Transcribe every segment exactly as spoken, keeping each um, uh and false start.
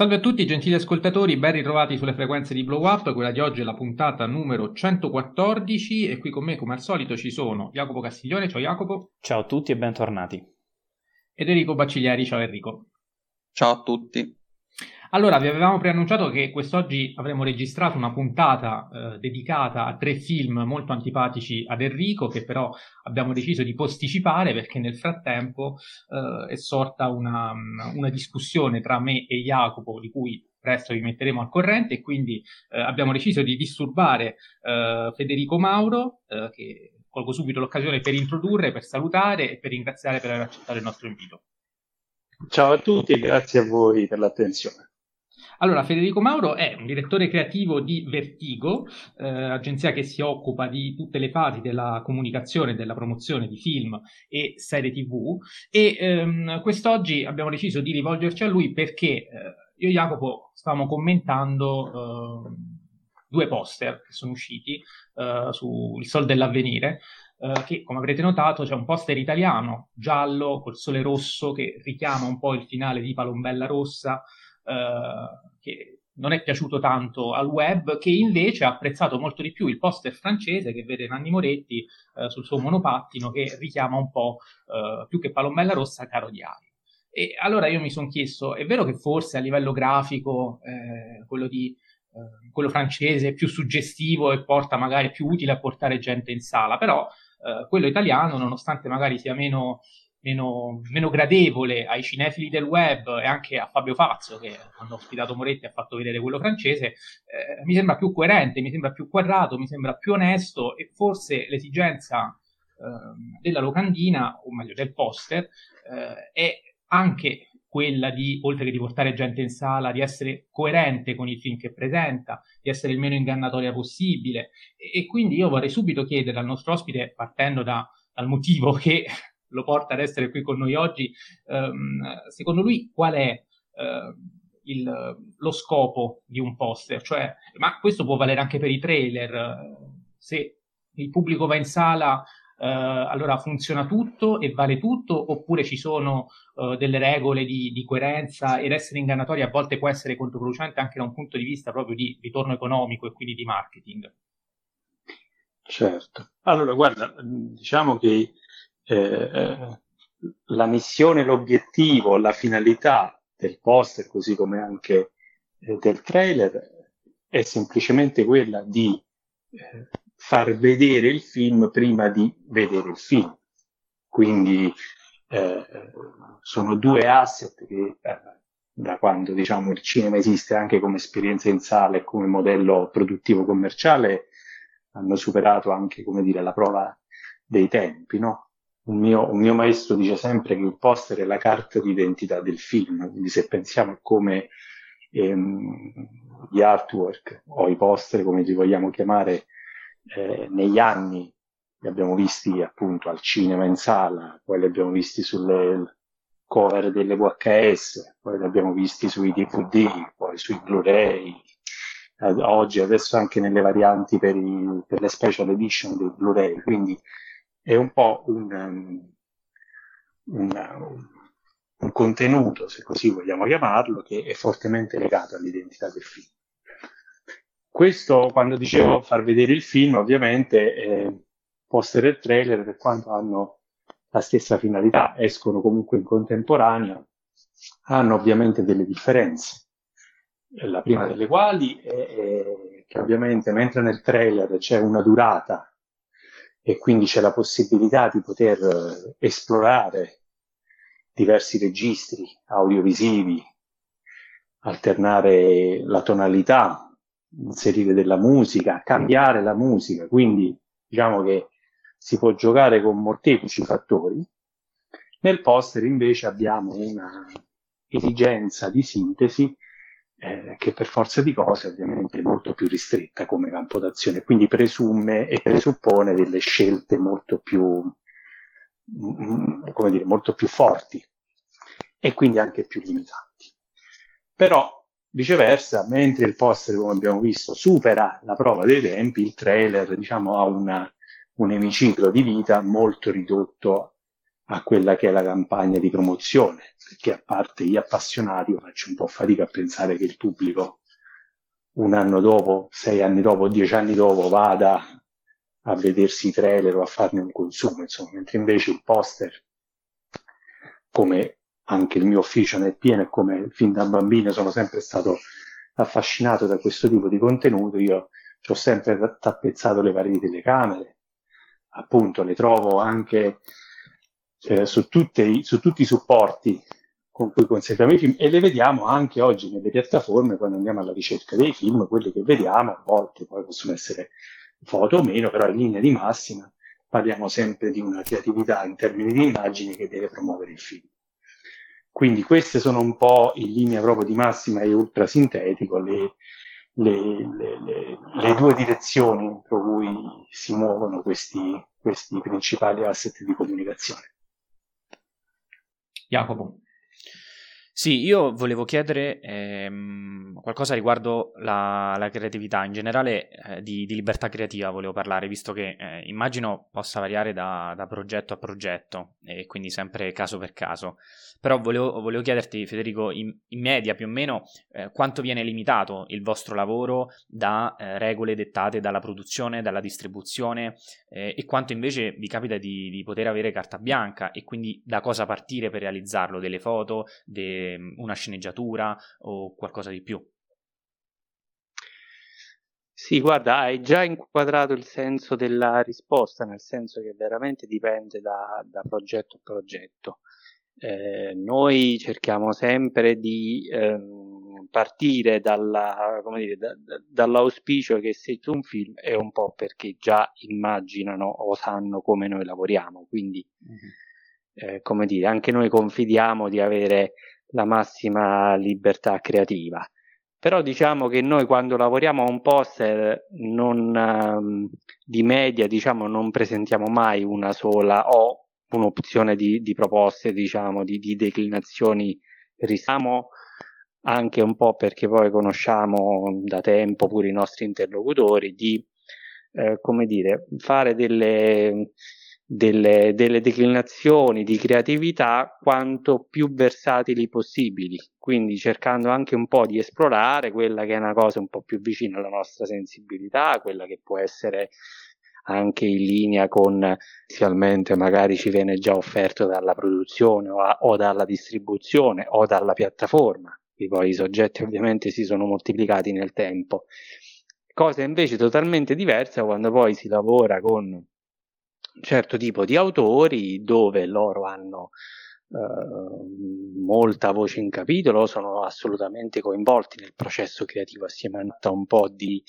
Salve a tutti gentili ascoltatori, ben ritrovati sulle frequenze di Blow Up. Quella di oggi è la puntata numero centoquattordici e qui con me come al solito ci sono Jacopo Castiglione, ciao Jacopo. Ciao a tutti e bentornati. Ed Enrico Bacciglieri, ciao Enrico. Ciao a tutti. Allora, vi avevamo preannunciato che quest'oggi avremmo registrato una puntata eh, dedicata a tre film molto antipatici ad Enrico, che però abbiamo deciso di posticipare perché nel frattempo eh, è sorta una, una discussione tra me e Jacopo, di cui presto vi metteremo al corrente, e quindi eh, abbiamo deciso di disturbare eh, Federico Mauro, eh, che colgo subito l'occasione per introdurre, per salutare e per ringraziare per aver accettato il nostro invito. Ciao a tutti e grazie a voi per l'attenzione. Allora, Federico Mauro è un direttore creativo di Vertigo, eh, agenzia che si occupa di tutte le fasi della comunicazione, della promozione di film e serie tivù, e ehm, quest'oggi abbiamo deciso di rivolgerci a lui perché eh, io e Jacopo stavamo commentando eh, due poster che sono usciti eh, su Il Sol dell'Avvenire, Uh, che come avrete notato c'è un poster italiano giallo col sole rosso che richiama un po' il finale di Palombella Rossa, uh, che non è piaciuto tanto al web, che invece ha apprezzato molto di più il poster francese che vede Nanni Moretti uh, sul suo monopattino, che richiama un po' uh, più che Palombella Rossa Caro Diario. E allora io mi sono chiesto, è vero che forse a livello grafico eh, quello di eh, quello francese è più suggestivo e porta magari è più utile a portare gente in sala, però Uh, quello italiano, nonostante magari sia meno, meno, meno gradevole ai cinefili del web e anche a Fabio Fazio, che quando ha ospitato Moretti ha fatto vedere quello francese, eh, mi sembra più coerente, mi sembra più quadrato, mi sembra più onesto, e forse l'esigenza eh, della locandina, o meglio del poster, eh, è anche quella di, oltre che di portare gente in sala, di essere coerente con il film che presenta, di essere il meno ingannatoria possibile. E, e quindi io vorrei subito chiedere al nostro ospite, partendo da, dal motivo che lo porta ad essere qui con noi oggi, ehm, secondo lui qual è eh, il, lo scopo di un poster? Cioè, ma questo può valere anche per i trailer, se il pubblico va in sala... Uh, allora funziona tutto e vale tutto, oppure ci sono uh, delle regole di, di coerenza, ed essere ingannatoria a volte può essere controproducente anche da un punto di vista proprio di ritorno economico e quindi di marketing? Certo, allora guarda, diciamo che eh, la missione, l'obiettivo, la finalità del poster, così come anche eh, del trailer, è semplicemente quella di eh, far vedere il film prima di vedere il film. Quindi eh, sono due asset che eh, da quando diciamo il cinema esiste anche come esperienza in sala e come modello produttivo commerciale hanno superato anche, come dire, la prova dei tempi, no? Un mio, un mio maestro dice sempre che il poster è la carta d'identità del film, quindi se pensiamo a come ehm, gli artwork o i poster, come li vogliamo chiamare, Eh, negli anni li abbiamo visti appunto al cinema in sala, poi li abbiamo visti sulle cover delle V H S, poi li abbiamo visti sui D V D, poi sui Blu-ray, eh, oggi adesso anche nelle varianti per, i, per le special edition dei Blu-ray, quindi è un po' un, um, un, un contenuto, se così vogliamo chiamarlo, che è fortemente legato all'identità del film. Questo, quando dicevo far vedere il film, ovviamente eh, poster e trailer, per quanto hanno la stessa finalità, escono comunque in contemporanea, hanno ovviamente delle differenze. La prima delle quali è, è che ovviamente mentre nel trailer c'è una durata e quindi c'è la possibilità di poter esplorare diversi registri audiovisivi, alternare la tonalità, inserire della musica, cambiare la musica, quindi diciamo che si può giocare con molteplici fattori. Nel poster invece abbiamo una esigenza di sintesi eh, che per forza di cose ovviamente è molto più ristretta come campo d'azione, quindi presume e presuppone delle scelte molto più, come dire, molto più forti e quindi anche più limitanti. Però viceversa, mentre il poster, come abbiamo visto, supera la prova dei tempi, il trailer, diciamo, ha una, un emiciclo di vita molto ridotto a quella che è la campagna di promozione, perché a parte gli appassionati io faccio un po' fatica a pensare che il pubblico un anno dopo, sei anni dopo, dieci anni dopo vada a vedersi i trailer o a farne un consumo, insomma, mentre invece il poster, come anche il mio ufficio nel pieno e come fin da bambino sono sempre stato affascinato da questo tipo di contenuto, io ci ho sempre tappezzato le varie telecamere, appunto le trovo anche eh, su, tutte i, su tutti i supporti con cui conserviamo i film, e le vediamo anche oggi nelle piattaforme quando andiamo alla ricerca dei film. Quelli che vediamo a volte poi possono essere foto o meno, però in linea di massima parliamo sempre di una creatività in termini di immagini che deve promuovere il film. Quindi queste sono un po' in linea proprio di massima e ultrasintetico le, le, le, le, le due direzioni entro cui si muovono questi, questi principali asset di comunicazione. Jacopo. Sì, io volevo chiedere ehm, qualcosa riguardo la, la creatività, in generale eh, di, di libertà creativa volevo parlare, visto che eh, immagino possa variare da, da progetto a progetto e quindi sempre caso per caso, però volevo, volevo chiederti, Federico, in, in media più o meno eh, quanto viene limitato il vostro lavoro da eh, regole dettate dalla produzione, dalla distribuzione eh, e quanto invece vi capita di, di poter avere carta bianca e quindi da cosa partire per realizzarlo, delle foto, dei una sceneggiatura o qualcosa di più? Sì, guarda, hai già inquadrato il senso della risposta, nel senso che veramente dipende da, da progetto a progetto. Eh, noi cerchiamo sempre di eh, partire dalla, come dire, da, da, dall'auspicio che se c'è un film è un po' perché già immaginano o sanno come noi lavoriamo, quindi mm-hmm. eh, come dire, anche noi confidiamo di avere la massima libertà creativa, però diciamo che noi quando lavoriamo a un poster non um, di media diciamo non presentiamo mai una sola o un'opzione di, di proposte, diciamo di, di declinazioni, rischiamo anche un po' perché poi conosciamo da tempo pure i nostri interlocutori di eh, come dire fare delle Delle, delle declinazioni di creatività quanto più versatili possibili, quindi cercando anche un po' di esplorare quella che è una cosa un po' più vicina alla nostra sensibilità, quella che può essere anche in linea con inizialmente magari ci viene già offerto dalla produzione o, a, o dalla distribuzione o dalla piattaforma, e poi i soggetti ovviamente si sono moltiplicati nel tempo. Cosa invece totalmente diversa quando poi si lavora con certo tipo di autori dove loro hanno eh, molta voce in capitolo, sono assolutamente coinvolti nel processo creativo assieme a un po' di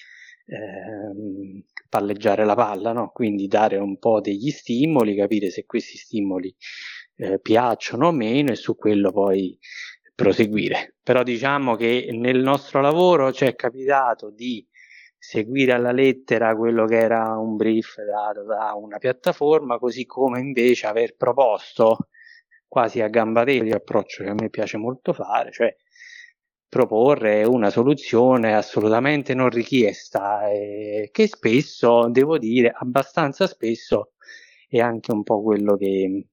eh, palleggiare la palla, no? Quindi dare un po' degli stimoli, capire se questi stimoli eh, piacciono o meno e su quello poi proseguire. Però diciamo che nel nostro lavoro ci è capitato di seguire alla lettera quello che era un brief dato da una piattaforma, così come invece aver proposto quasi a gamba tesa l'approccio che a me piace molto fare, cioè proporre una soluzione assolutamente non richiesta e che spesso, devo dire, abbastanza spesso è anche un po' quello che,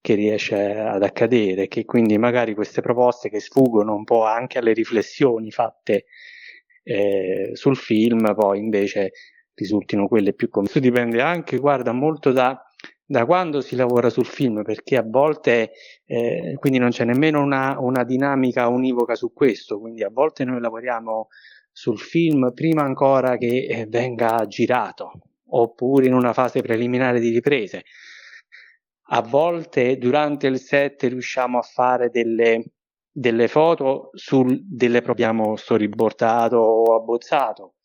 che riesce ad accadere, che quindi magari queste proposte che sfuggono un po' anche alle riflessioni fatte Eh, sul film poi invece risultino quelle più complesse. Dipende anche, guarda, molto da, da quando si lavora sul film, perché a volte eh, quindi non c'è nemmeno una, una dinamica univoca su questo, quindi a volte noi lavoriamo sul film prima ancora che eh, venga girato oppure in una fase preliminare di riprese, a volte durante il set riusciamo a fare delle delle foto sul, delle abbiamo storyboardato o abbozzato,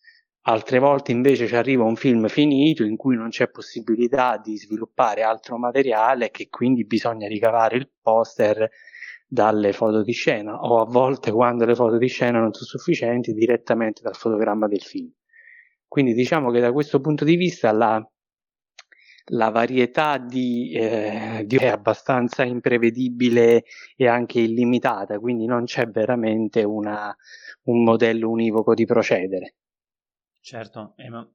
altre volte invece ci arriva un film finito in cui non c'è possibilità di sviluppare altro materiale, che quindi bisogna ricavare il poster dalle foto di scena, o a volte quando le foto di scena non sono sufficienti direttamente dal fotogramma del film. Quindi diciamo che da questo punto di vista la, la varietà di, eh, di è abbastanza imprevedibile e anche illimitata, quindi non c'è veramente una, un modello univoco di procedere. Certo, eh, ma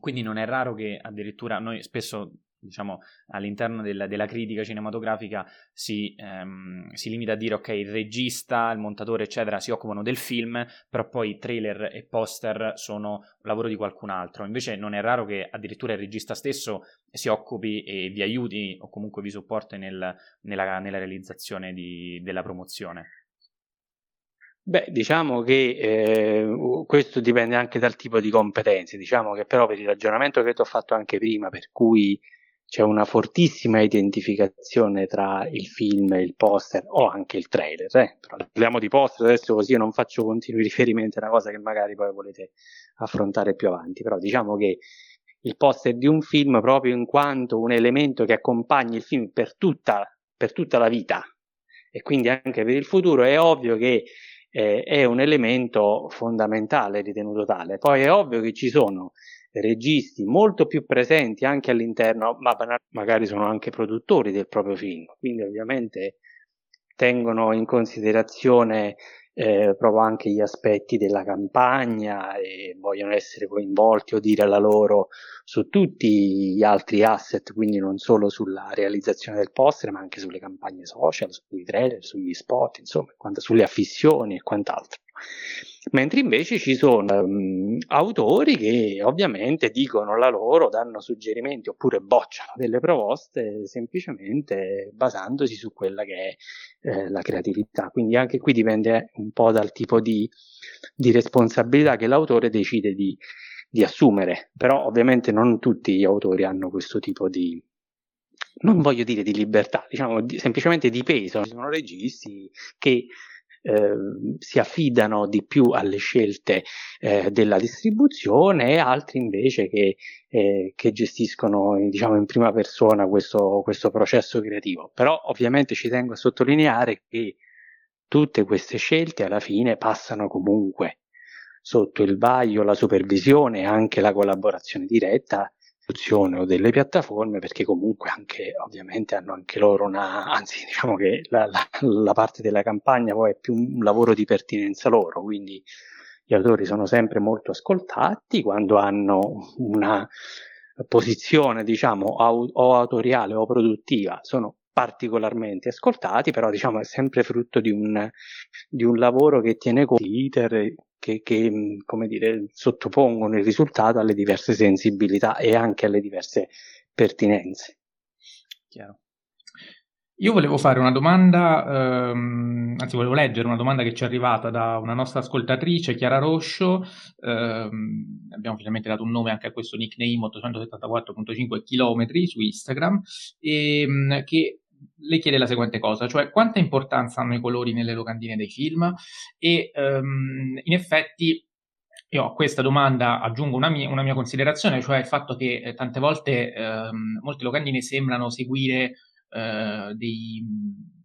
quindi non è raro che addirittura noi spesso diciamo, all'interno della, della critica cinematografica si, ehm, si limita a dire ok, il regista, il montatore eccetera si occupano del film, però poi trailer e poster sono lavoro di qualcun altro. Invece non è raro che addirittura il regista stesso si occupi e vi aiuti o comunque vi supporti nel, nella, nella realizzazione di, della promozione. Beh, diciamo che eh, questo dipende anche dal tipo di competenze, diciamo che però per il ragionamento che ti ho fatto anche prima, per cui c'è una fortissima identificazione tra il film, il poster o anche il trailer, eh? Però parliamo di poster adesso, così io non faccio continui riferimenti a una cosa che magari poi volete affrontare più avanti, però diciamo che il poster di un film proprio in quanto un elemento che accompagna il film per tutta, per tutta la vita e quindi anche per il futuro, è ovvio che eh, è un elemento fondamentale, ritenuto tale. Poi è ovvio che ci sono registi molto più presenti anche all'interno, ma magari sono anche produttori del proprio film, quindi ovviamente tengono in considerazione eh, proprio anche gli aspetti della campagna e vogliono essere coinvolti o dire la loro su tutti gli altri asset, quindi non solo sulla realizzazione del poster ma anche sulle campagne social, sui trailer, sugli spot, insomma, quanto, sulle affissioni e quant'altro. Mentre invece ci sono um, autori che ovviamente dicono la loro, danno suggerimenti oppure bocciano delle proposte semplicemente basandosi su quella che è eh, la creatività, quindi anche qui dipende un po' dal tipo di, di responsabilità che l'autore decide di, di assumere, però ovviamente non tutti gli autori hanno questo tipo di, non voglio dire di libertà, diciamo di, semplicemente di peso. Ci sono registi che Eh, si affidano di più alle scelte eh, della distribuzione e altri invece che, eh, che gestiscono, diciamo, in prima persona questo, questo processo creativo. Però ovviamente ci tengo a sottolineare che tutte queste scelte alla fine passano comunque sotto il vaglio, la supervisione e anche la collaborazione diretta o delle piattaforme, perché comunque anche ovviamente hanno anche loro una, anzi diciamo che la, la, la parte della campagna poi è più un lavoro di pertinenza loro, quindi gli autori sono sempre molto ascoltati quando hanno una posizione, diciamo, au, o autoriale o produttiva, sono particolarmente ascoltati, però diciamo è sempre frutto di un, di un lavoro che tiene conto di iter Che, che, come dire, sottopongono il risultato alle diverse sensibilità e anche alle diverse pertinenze. Chiaro. Io volevo fare una domanda, ehm, anzi volevo leggere una domanda che ci è arrivata da una nostra ascoltatrice, Chiara Roscio, ehm, abbiamo finalmente dato un nome anche a questo nickname, ottocentosettantaquattro virgola cinque chilometri su Instagram, ehm, che le chiede la seguente cosa, cioè quanta importanza hanno i colori nelle locandine dei film? E um, in effetti io a questa domanda aggiungo una mia, una mia considerazione, cioè il fatto che eh, tante volte eh, molte locandine sembrano seguire eh, dei,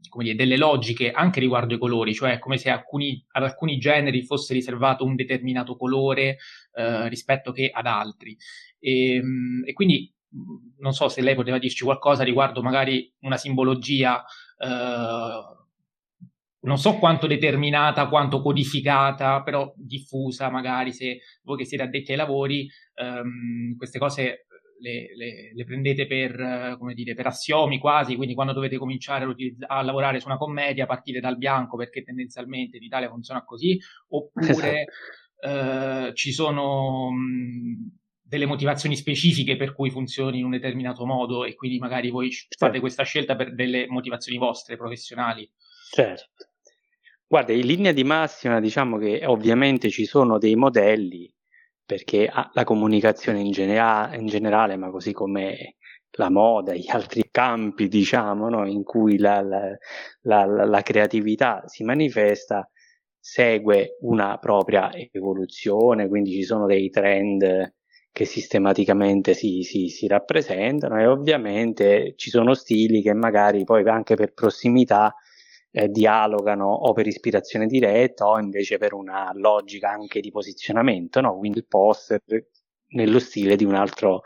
come dire, delle logiche anche riguardo ai colori, cioè come se alcuni, ad alcuni generi fosse riservato un determinato colore eh, rispetto che ad altri, e, e quindi non so se lei poteva dirci qualcosa riguardo magari una simbologia eh, non so quanto determinata, quanto codificata, però diffusa, magari se voi che siete addetti ai lavori ehm, queste cose le, le, le prendete per, come dire, per assiomi quasi, quindi quando dovete cominciare a, a lavorare su una commedia partite dal bianco perché tendenzialmente in Italia funziona così, oppure esatto. eh, ci sono... Mh, delle motivazioni specifiche per cui funzioni in un determinato modo e quindi magari voi certo. fate questa scelta per delle motivazioni vostre, professionali. Certo. Guarda, in linea di massima diciamo che ovviamente ci sono dei modelli, perché la comunicazione in, genera- in generale, ma così come la moda, gli altri campi, diciamo, no, in cui la, la, la, la creatività si manifesta, segue una propria evoluzione, quindi ci sono dei trend che sistematicamente si, si, si rappresentano e ovviamente ci sono stili che magari poi anche per prossimità eh, dialogano o per ispirazione diretta o invece per una logica anche di posizionamento, no? Quindi il poster nello stile di un altro,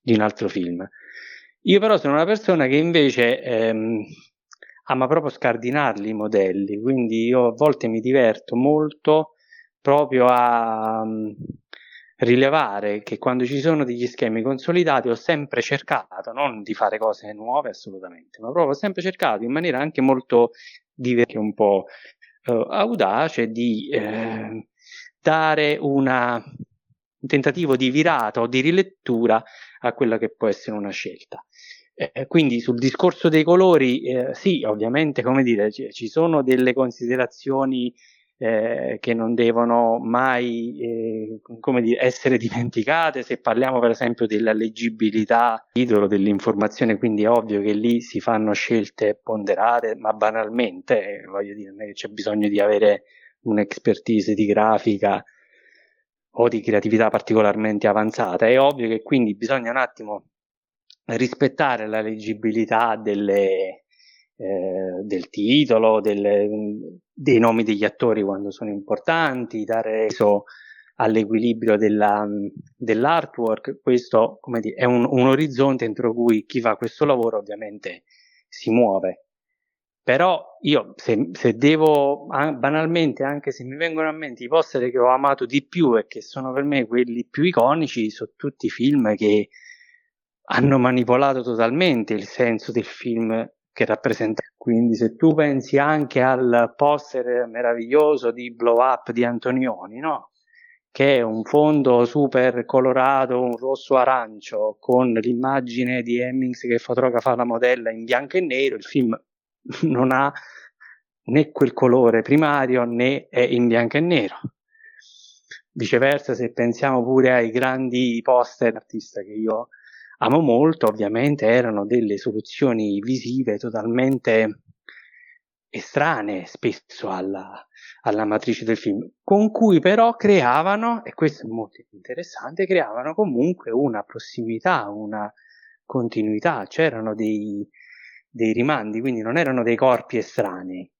di un altro film. Io però sono una persona che invece ehm, ama proprio scardinarli i modelli, quindi io a volte mi diverto molto proprio a... rilevare che quando ci sono degli schemi consolidati ho sempre cercato, non di fare cose nuove assolutamente, ma proprio ho sempre cercato in maniera anche molto diversa, un po' eh, audace, di eh, dare una, un tentativo di virata o di rilettura a quella che può essere una scelta. Eh, quindi sul discorso dei colori, eh, sì, ovviamente, come dire, c- ci sono delle considerazioni eh, che non devono mai eh, come dire, essere dimenticate. Se parliamo per esempio della leggibilità titolo dell'informazione, quindi è ovvio che lì si fanno scelte ponderate, ma banalmente, eh, voglio dire, non è che c'è bisogno di avere un'expertise di grafica o di creatività particolarmente avanzata. È ovvio che quindi bisogna un attimo rispettare la leggibilità delle, eh, del titolo, del, dei nomi degli attori quando sono importanti, dare peso all'equilibrio della, dell'artwork. Questo, come dire, è un, un orizzonte entro cui chi fa questo lavoro ovviamente si muove. Però io, se, se devo, banalmente, anche se mi vengono a mente i poster che ho amato di più e che sono per me quelli più iconici, sono tutti film che hanno manipolato totalmente il senso del film che rappresenta. Quindi se tu pensi anche al poster meraviglioso di Blow Up di Antonioni, no? Che è un fondo super colorato, un rosso arancio, con l'immagine di Hemmings che fotografa la modella in bianco e nero, il film non ha né quel colore primario né è in bianco e nero. Viceversa, se pensiamo pure ai grandi poster artista che io amo molto, ovviamente erano delle soluzioni visive totalmente estranee spesso alla, alla matrice del film, con cui però creavano, e questo è molto interessante, creavano comunque una prossimità, una continuità, c'erano dei, dei rimandi, quindi non erano dei corpi estranei.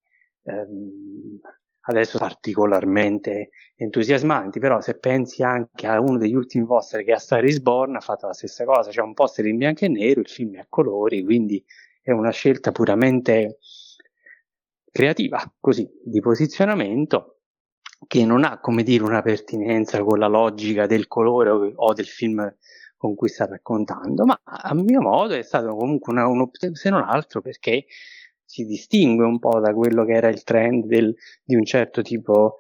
Ehm, adesso particolarmente entusiasmanti, però se pensi anche a uno degli ultimi poster che a Star is Born ha fatto la stessa cosa, c'è cioè un poster in bianco e nero, il film è a colori, quindi è una scelta puramente creativa, così, di posizionamento, che non ha, come dire, una pertinenza con la logica del colore o del film con cui sta raccontando, ma a mio modo è stato comunque una, un, se non altro perché si distingue un po' da quello che era il trend del, di un certo tipo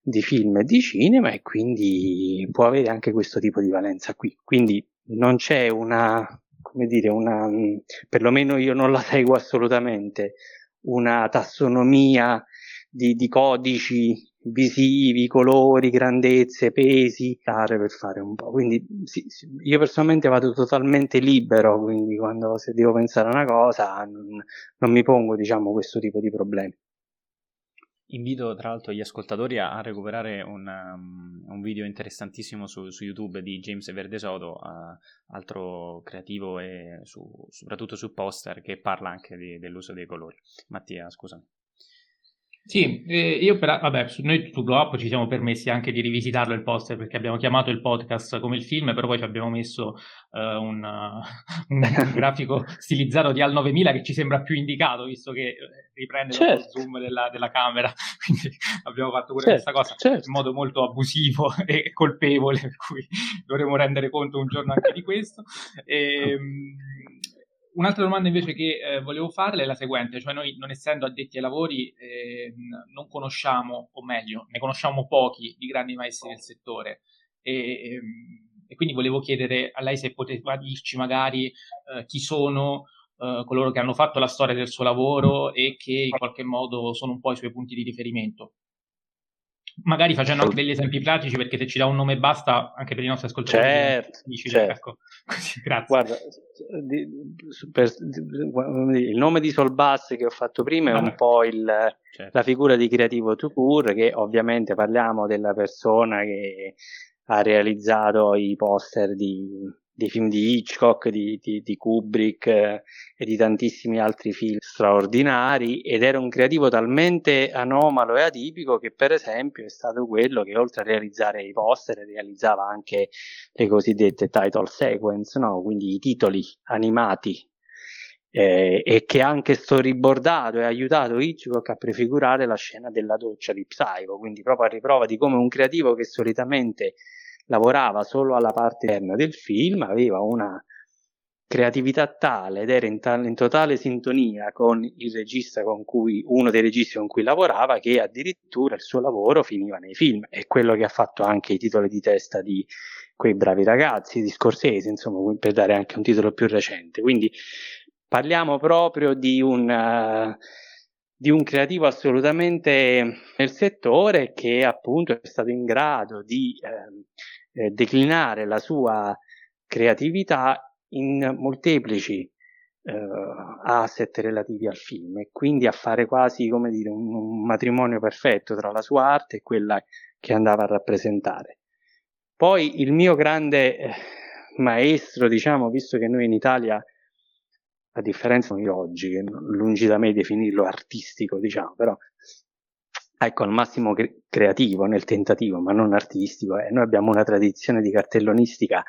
di film e di cinema, e quindi può avere anche questo tipo di valenza qui. Quindi non c'è una, come dire, una, perlomeno io non la seguo assolutamente, una tassonomia di, di codici visivi, colori, grandezze, pesi, per fare un po'. Quindi sì, sì, io personalmente vado totalmente libero, quindi quando se devo pensare a una cosa non, non mi pongo, diciamo, questo tipo di problemi. Invito tra l'altro gli ascoltatori a, a recuperare un, um, un video interessantissimo su, su YouTube di James Verdesoto, uh, altro creativo e su, soprattutto su poster, che parla anche di, dell'uso dei colori. Mattia, scusami. Sì, eh, io per, vabbè, su, noi su Blow Up ci siamo permessi anche di rivisitarlo il poster, perché abbiamo chiamato il podcast come il film, però poi ci abbiamo messo uh, un, uh, un grafico stilizzato di Al novemila che ci sembra più indicato, visto che riprende certo. lo zoom della, della camera, quindi abbiamo fatto pure certo, questa cosa certo. in modo molto abusivo e colpevole, per cui dovremo rendere conto un giorno anche di questo. E, un'altra domanda invece che eh, volevo farle è la seguente, cioè noi non essendo addetti ai lavori eh, non conosciamo, o meglio, ne conosciamo pochi di grandi maestri del settore e, e quindi volevo chiedere a lei se poteva dirci magari eh, chi sono eh, coloro che hanno fatto la storia del suo lavoro e che in qualche modo sono un po' i suoi punti di riferimento. Magari facendo anche degli esempi pratici, perché se ci dà un nome e basta, anche per i nostri ascoltatori. Certo, certo. Ecco. Così, grazie. Guarda, di, per, di, il nome di Saul Bass che ho fatto prima è ah, un beh. po' il, certo. la figura di creativo to cure, che ovviamente parliamo della persona che ha realizzato i poster di, dei film di Hitchcock, di, di, di Kubrick eh, e di tantissimi altri film straordinari, ed era un creativo talmente anomalo e atipico che per esempio è stato quello che oltre a realizzare i poster realizzava anche le cosiddette title sequence, no? Quindi i titoli animati, eh, e che ha anche storyboardato e aiutato Hitchcock a prefigurare la scena della doccia di Psycho, quindi proprio a riprova di come un creativo che solitamente lavorava solo alla parte interna del film, aveva una creatività tale ed era in, ta- in totale sintonia con il regista con cui, uno dei registi con cui lavorava, che addirittura il suo lavoro finiva nei film. È quello che ha fatto anche i titoli di testa di Quei Bravi Ragazzi di Scorsese, insomma, per dare anche un titolo più recente. Quindi parliamo proprio di un uh, di un creativo assolutamente nel settore, che appunto è stato in grado di eh, declinare la sua creatività in molteplici eh, asset relativi al film, e quindi a fare quasi, come dire, un, un matrimonio perfetto tra la sua arte e quella che andava a rappresentare. Poi il mio grande eh, maestro, diciamo, visto che noi in Italia, a differenza di oggi, che lungi da me definirlo artistico, diciamo, però ecco, al massimo cre- creativo nel tentativo, ma non artistico, eh, noi abbiamo una tradizione di cartellonistica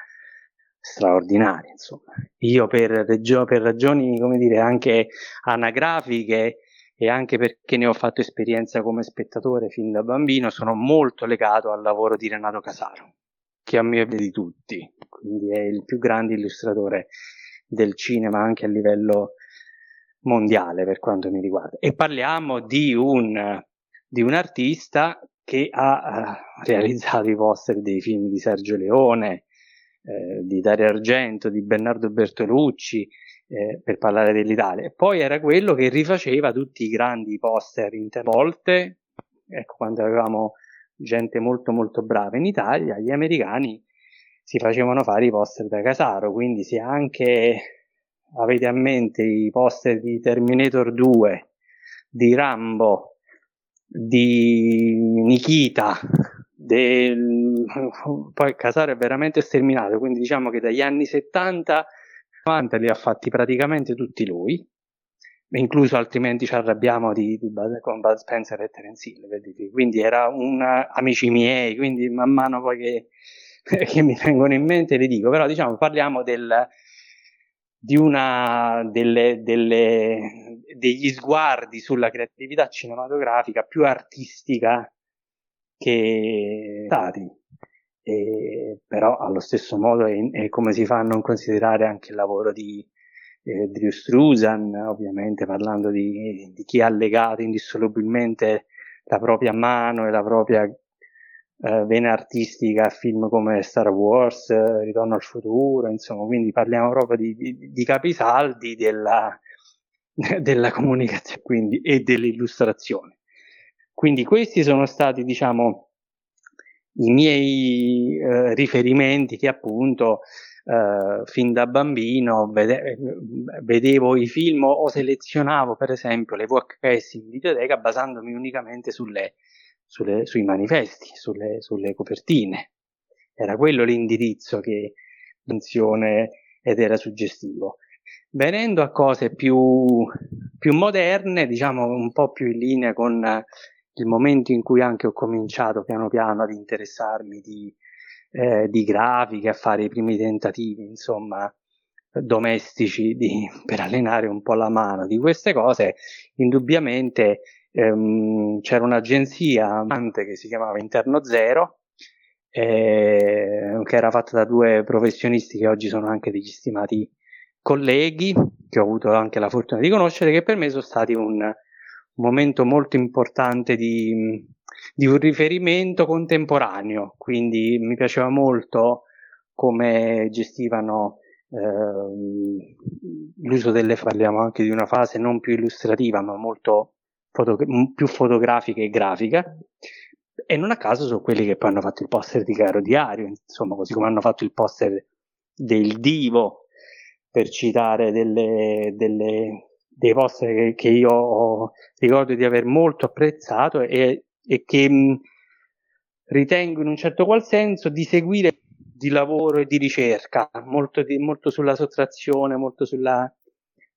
straordinaria, insomma. Io per, regio- per ragioni, come dire, anche anagrafiche, e anche perché ne ho fatto esperienza come spettatore fin da bambino, sono molto legato al lavoro di Renato Casaro, che a mio avviso di tutti, quindi è il più grande illustratore del cinema anche a livello mondiale per quanto mi riguarda. E parliamo di un, di un artista che ha uh, realizzato i poster dei film di Sergio Leone, Eh, di Dario Argento, di Bernardo Bertolucci, eh, per parlare dell'Italia. Poi era quello che rifaceva tutti i grandi poster intervolte. Ecco, quando avevamo gente molto molto brava in Italia, gli americani si facevano fare i poster da Casaro. Quindi se anche avete a mente i poster di Terminator due, di Rambo, di Nikita, del... poi Casaro è veramente sterminato, quindi diciamo che dagli anni settanta novanta li ha fatti praticamente tutti lui, incluso Altrimenti ci arrabbiamo di, di, con Bud Spencer e Terence Hill. Quindi era un amici miei, quindi man mano poi che, che mi vengono in mente le dico, però diciamo parliamo del, di una delle, delle, degli sguardi sulla creatività cinematografica più artistica che stati, e però allo stesso modo è, è come si fa a non considerare anche il lavoro di eh, Drew Struzan, ovviamente parlando di, di chi ha legato indissolubilmente la propria mano e la propria eh, vena artistica a film come Star Wars, Ritorno al futuro, insomma. Quindi parliamo proprio di, di, di capisaldi della, della comunicazione, quindi, e dell'illustrazione. Quindi questi sono stati, diciamo, i miei eh, riferimenti, che appunto eh, fin da bambino vede- vedevo i film o selezionavo per esempio le V H S in videoteca basandomi unicamente sulle, sulle, sui manifesti, sulle, sulle copertine. Era quello l'indirizzo che funzione ed era suggestivo. Venendo a cose più, più moderne, diciamo un po' più in linea con il momento in cui anche ho cominciato piano piano ad interessarmi di, eh, di grafica, a fare i primi tentativi, insomma, domestici di, per allenare un po' la mano di queste cose, indubbiamente ehm, c'era un'agenzia che si chiamava Interno Zero, eh, che era fatta da due professionisti che oggi sono anche degli stimati colleghi, che ho avuto anche la fortuna di conoscere, che per me sono stati un momento molto importante di, di un riferimento contemporaneo. Quindi mi piaceva molto come gestivano eh, l'uso delle, parliamo anche di una fase non più illustrativa ma molto foto, più fotografica e grafica, e non a caso sono quelli che poi hanno fatto il poster di Caro Diario, insomma, così come hanno fatto il poster del Divo, per citare delle, delle dei poster che, che io ricordo di aver molto apprezzato e, e che mh, ritengo in un certo qual senso di seguire di lavoro e di ricerca, molto, di, molto sulla sottrazione, molto sulla,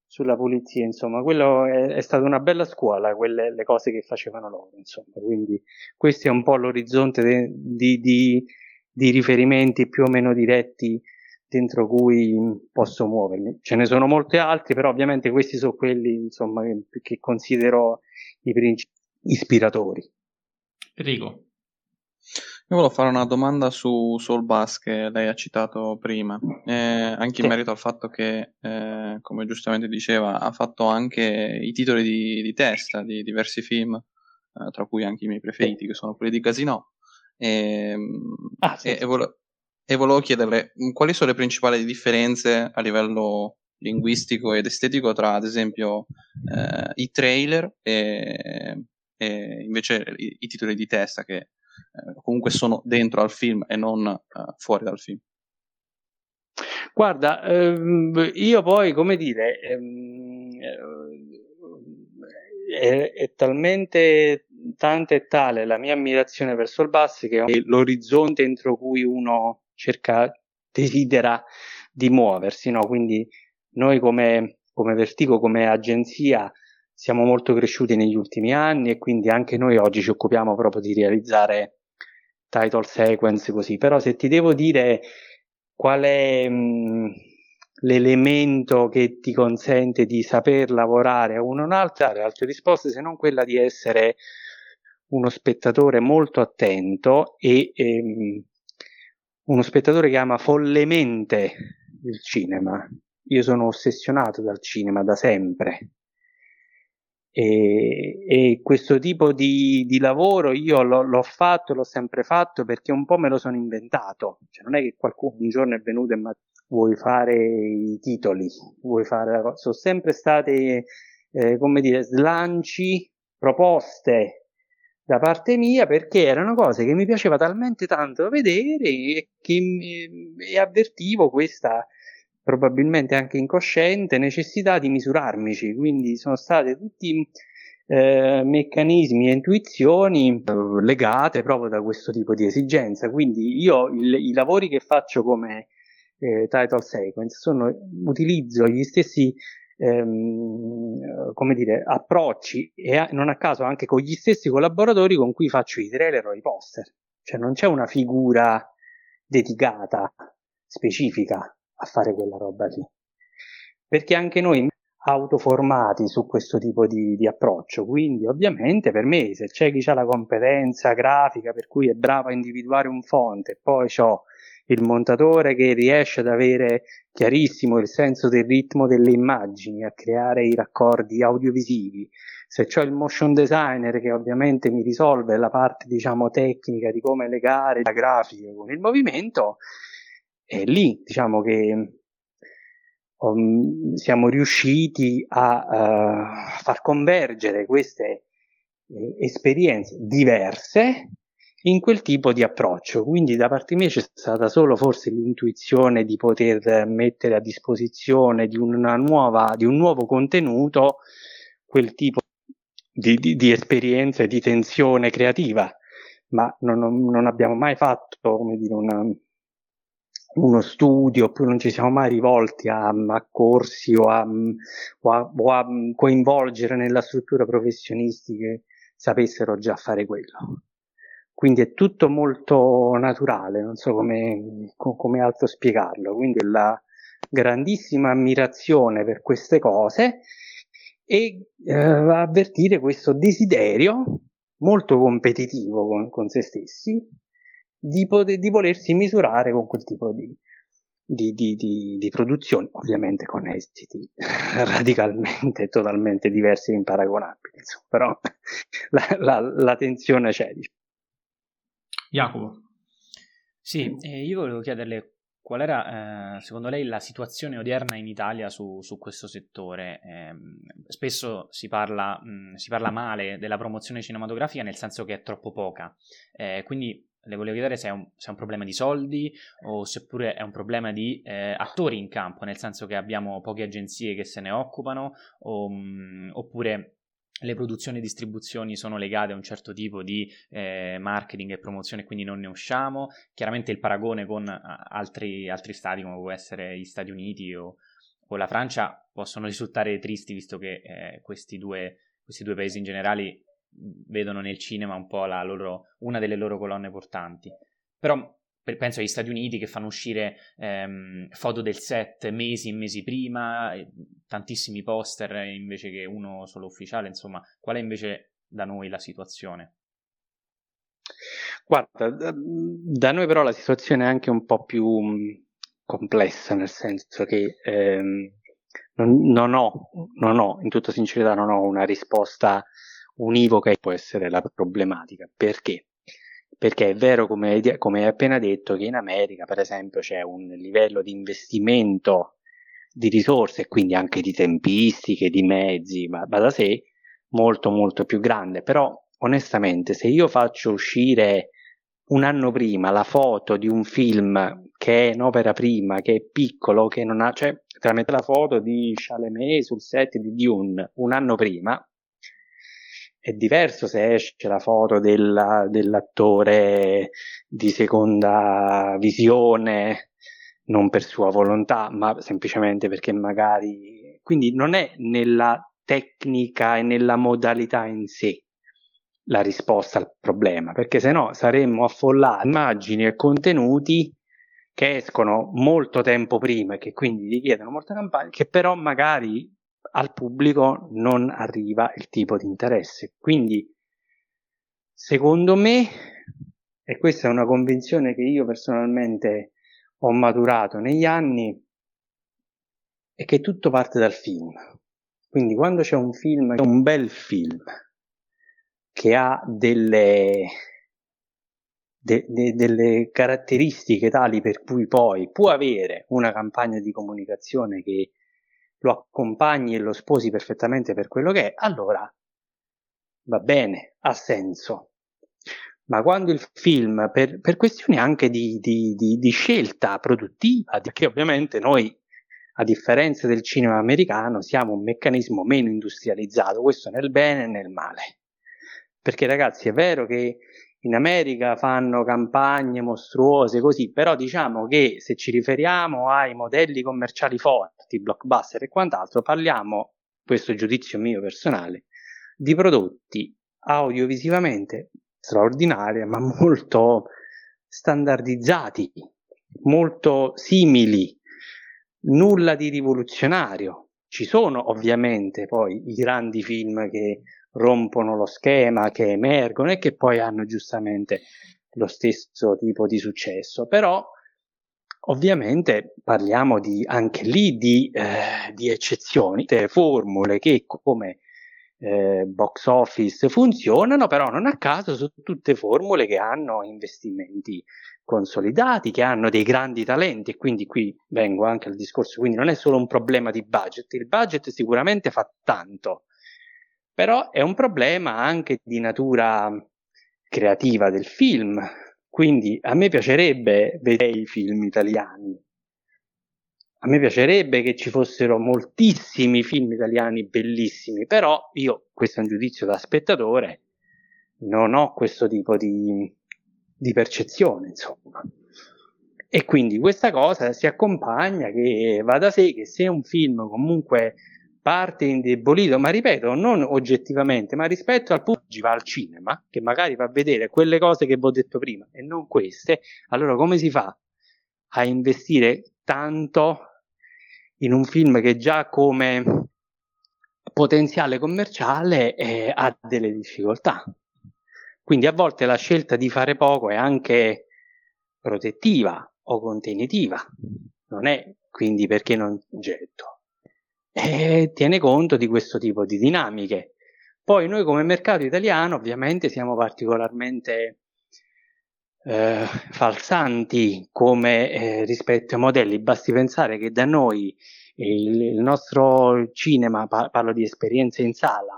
sulla pulizia, insomma. Quello è, è stata una bella scuola, quelle le cose che facevano loro, insomma. Quindi questo è un po' l'orizzonte de, di, di, di riferimenti più o meno diretti dentro cui posso muovermi. Ce ne sono molti altri, però ovviamente questi sono quelli, insomma, che, che considero i principi ispiratori. Enrico. Io volevo fare una domanda su Saul Bass che lei ha citato prima, eh, anche sì. in merito al fatto che, eh, come giustamente diceva, ha fatto anche i titoli di, di testa di diversi film, eh, tra cui anche i miei preferiti, sì. che sono quelli di Casino. E, ah, sì, e, sì. E, vole- e volevo chiederle quali sono le principali differenze a livello linguistico ed estetico tra, ad esempio, eh, i trailer e, e invece i, i titoli di testa che eh, comunque sono dentro al film e non eh, fuori dal film. Guarda, ehm, io poi, come dire, ehm, è, è talmente tanta e tale la mia ammirazione verso il Bassi che è l'orizzonte entro cui uno cerca, desidera di muoversi, no? Quindi noi come, come Vertigo, come agenzia, siamo molto cresciuti negli ultimi anni e quindi anche noi oggi ci occupiamo proprio di realizzare title sequence così. Però se ti devo dire qual è mh, l'elemento che ti consente di saper lavorare a uno o un'altra, le altre risposte, se non quella di essere uno spettatore molto attento e ehm, uno spettatore che ama follemente il cinema. Io sono ossessionato dal cinema da sempre e, e questo tipo di, di lavoro io l'ho, l'ho fatto, l'ho sempre fatto perché un po' me lo sono inventato, cioè non è che qualcuno un giorno è venuto e ma vuoi fare i titoli, vuoi fare la cosa. Sono sempre state eh, come dire slanci, proposte da parte mia, perché erano cose che mi piaceva talmente tanto vedere e che e avvertivo questa probabilmente anche incosciente necessità di misurarmici, quindi sono state tutti eh, meccanismi e intuizioni eh, legate proprio da questo tipo di esigenza. Quindi io il, i lavori che faccio come eh, title sequence sono, utilizzo gli stessi ehm, come dire approcci e a, non a caso anche con gli stessi collaboratori con cui faccio i trailer o i poster, cioè non c'è una figura dedicata specifica a fare quella roba lì, perché anche noi autoformati su questo tipo di, di approccio. Quindi ovviamente per me se c'è chi ha la competenza grafica per cui è bravo a individuare un font e poi c'ho il montatore che riesce ad avere chiarissimo il senso del ritmo delle immagini, a creare i raccordi audiovisivi, se c'ho il motion designer che ovviamente mi risolve la parte diciamo tecnica di come legare la grafica con il movimento, è lì diciamo che um, siamo riusciti a uh, far convergere queste eh, esperienze diverse in quel tipo di approccio. Quindi da parte mia c'è stata solo forse l'intuizione di poter mettere a disposizione di una nuova, di un nuovo contenuto quel tipo di, di, di esperienza e di tensione creativa, ma non, non abbiamo mai fatto come dire una uno studio, oppure non ci siamo mai rivolti a, a corsi o a, o, a, o a coinvolgere nella struttura professionisti che sapessero già fare quello. Quindi è tutto molto naturale, non so come, come altro spiegarlo. Quindi la grandissima ammirazione per queste cose e eh, avvertire questo desiderio molto competitivo con, con se stessi di, poter, di volersi misurare con quel tipo di, di, di, di, di produzione, ovviamente con esiti radicalmente, totalmente diversi e imparagonabili, insomma. Però la, la, la tensione c'è. Diciamo. Jacopo. Sì, eh, io volevo chiederle qual era eh, secondo lei la situazione odierna in Italia su, su questo settore. Eh, spesso si parla, mh, si parla male della promozione cinematografica nel senso che è troppo poca, eh, quindi le volevo chiedere se è, un, se è un problema di soldi o seppure è un problema di eh, attori in campo, nel senso che abbiamo poche agenzie che se ne occupano o, mh, oppure le produzioni e distribuzioni sono legate a un certo tipo di eh, marketing e promozione, quindi non ne usciamo. Chiaramente il paragone con altri, altri stati come può essere gli Stati Uniti o, o la Francia possono risultare tristi, visto che eh, questi, due, questi due paesi in generale vedono nel cinema un po' la loro, una delle loro colonne portanti. Però per, penso agli Stati Uniti che fanno uscire ehm, foto del set mesi e mesi prima, tantissimi poster invece che uno solo ufficiale. Insomma, qual è invece da noi la situazione? Guarda, da noi però la situazione è anche un po' più complessa, nel senso che ehm, non, non ho, non ho, in tutta sincerità, non ho una risposta univoca che può essere la problematica. Perché? Perché è vero, come, come hai appena detto, che in America, per esempio, c'è un livello di investimento di risorse e quindi anche di tempistiche, di mezzi, ma, ma da sé, molto molto più grande. Però onestamente, se io faccio uscire un anno prima la foto di un film che è un'opera prima, che è piccolo, che non ha, cioè tramite la foto di Chalamet sul set di Dune un anno prima, è diverso se esce la foto della, dell'attore di seconda visione, non per sua volontà, ma semplicemente perché magari... Quindi non è nella tecnica e nella modalità in sé la risposta al problema, perché sennò saremmo affollati di immagini e contenuti che escono molto tempo prima e che quindi richiedono molta campagna, che però magari al pubblico non arriva il tipo di interesse. Quindi secondo me, e questa è una convinzione che io personalmente ho maturato negli anni, è che tutto parte dal film. Quindi quando c'è un film, c'è un bel film che ha delle, de, de, delle caratteristiche tali per cui poi può avere una campagna di comunicazione che lo accompagni e lo sposi perfettamente per quello che è, allora va bene, ha senso. Ma quando il film, per, per questioni anche di, di, di, di scelta produttiva, perché ovviamente noi, a differenza del cinema americano, siamo un meccanismo meno industrializzato, questo nel bene e nel male. Perché ragazzi, è vero che in America fanno campagne mostruose così, però diciamo che se ci riferiamo ai modelli commerciali forti, blockbuster e quant'altro, parliamo, questo giudizio mio personale, di prodotti audiovisivamente straordinari, ma molto standardizzati, molto simili, nulla di rivoluzionario. Ci sono ovviamente poi i grandi film che rompono lo schema, che emergono e che poi hanno giustamente lo stesso tipo di successo, però ovviamente parliamo di, anche lì di, eh, di eccezioni, formule che come eh, box office funzionano, però non a caso sono tutte formule che hanno investimenti consolidati, che hanno dei grandi talenti, e quindi qui vengo anche al discorso, quindi non è solo un problema di budget, il budget sicuramente fa tanto, però è un problema anche di natura creativa del film. Quindi a me piacerebbe vedere i film italiani, a me piacerebbe che ci fossero moltissimi film italiani bellissimi, però io, questo è un giudizio da spettatore, non ho questo tipo di, di percezione, insomma. E quindi questa cosa si accompagna, che va da sé, che se un film comunque parte indebolito, ma ripeto, non oggettivamente, ma rispetto al pubblico che va al cinema, che magari va a vedere quelle cose che vi ho detto prima e non queste, allora come si fa a investire tanto in un film che già come potenziale commerciale eh, ha delle difficoltà? Quindi a volte la scelta di fare poco è anche protettiva o contenitiva, non è quindi perché non getto. E tiene conto di questo tipo di dinamiche. Poi noi come mercato italiano ovviamente siamo particolarmente eh, falsanti come eh, rispetto ai modelli. Basti pensare che da noi il, il nostro cinema, par- parlo di esperienze in sala,